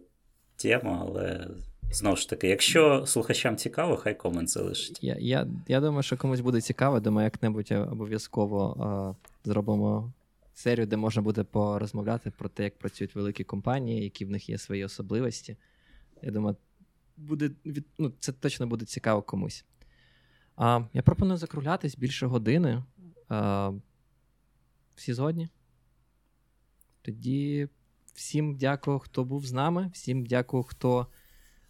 тема, але знову ж таки, якщо слухачам цікаво, хай комент залишить. Я думаю, що комусь буде цікаво, думаю, як-небудь обов'язково зробимо серію, де можна буде порозмовляти про те, як працюють великі компанії, які в них є свої особливості. Я думаю, це точно буде цікаво комусь. Я пропоную закруглятись більше години. Всі згодні? Тоді всім дякую, хто був з нами. Всім дякую, хто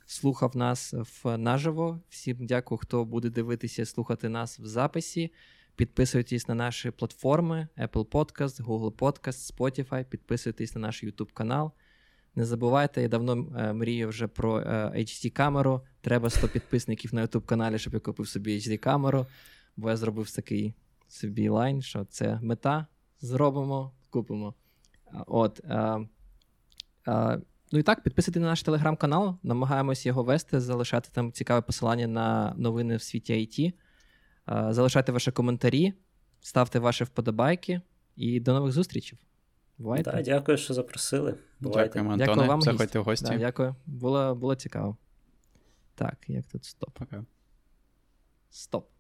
слухав нас наживо. Всім дякую, хто буде дивитися і слухати нас в записі. Підписуйтесь на наші платформи Apple Podcast, Google Podcast, Spotify. Підписуйтесь на наш YouTube канал. Не забувайте, я давно мрію вже про HD-камеру. Треба 100 підписників на YouTube каналі, щоб я купив собі HD-камеру. Бо я зробив такий собі лайн, що це мета. Зробимо, купимо. Ну і так, підписуйтесь на наш телеграм-канал. Намагаємось його вести, залишати там цікаве посилання на новини в світі IT. Залишайте ваші коментарі, ставте ваші вподобайки і до нових зустрічей. Бувайте. Да, дякую, що запросили. Бувайте. Дякуємо, Антоне. Заходьте в гості. Да, дякую. Було цікаво. Так, як тут стоп. Okay. Стоп.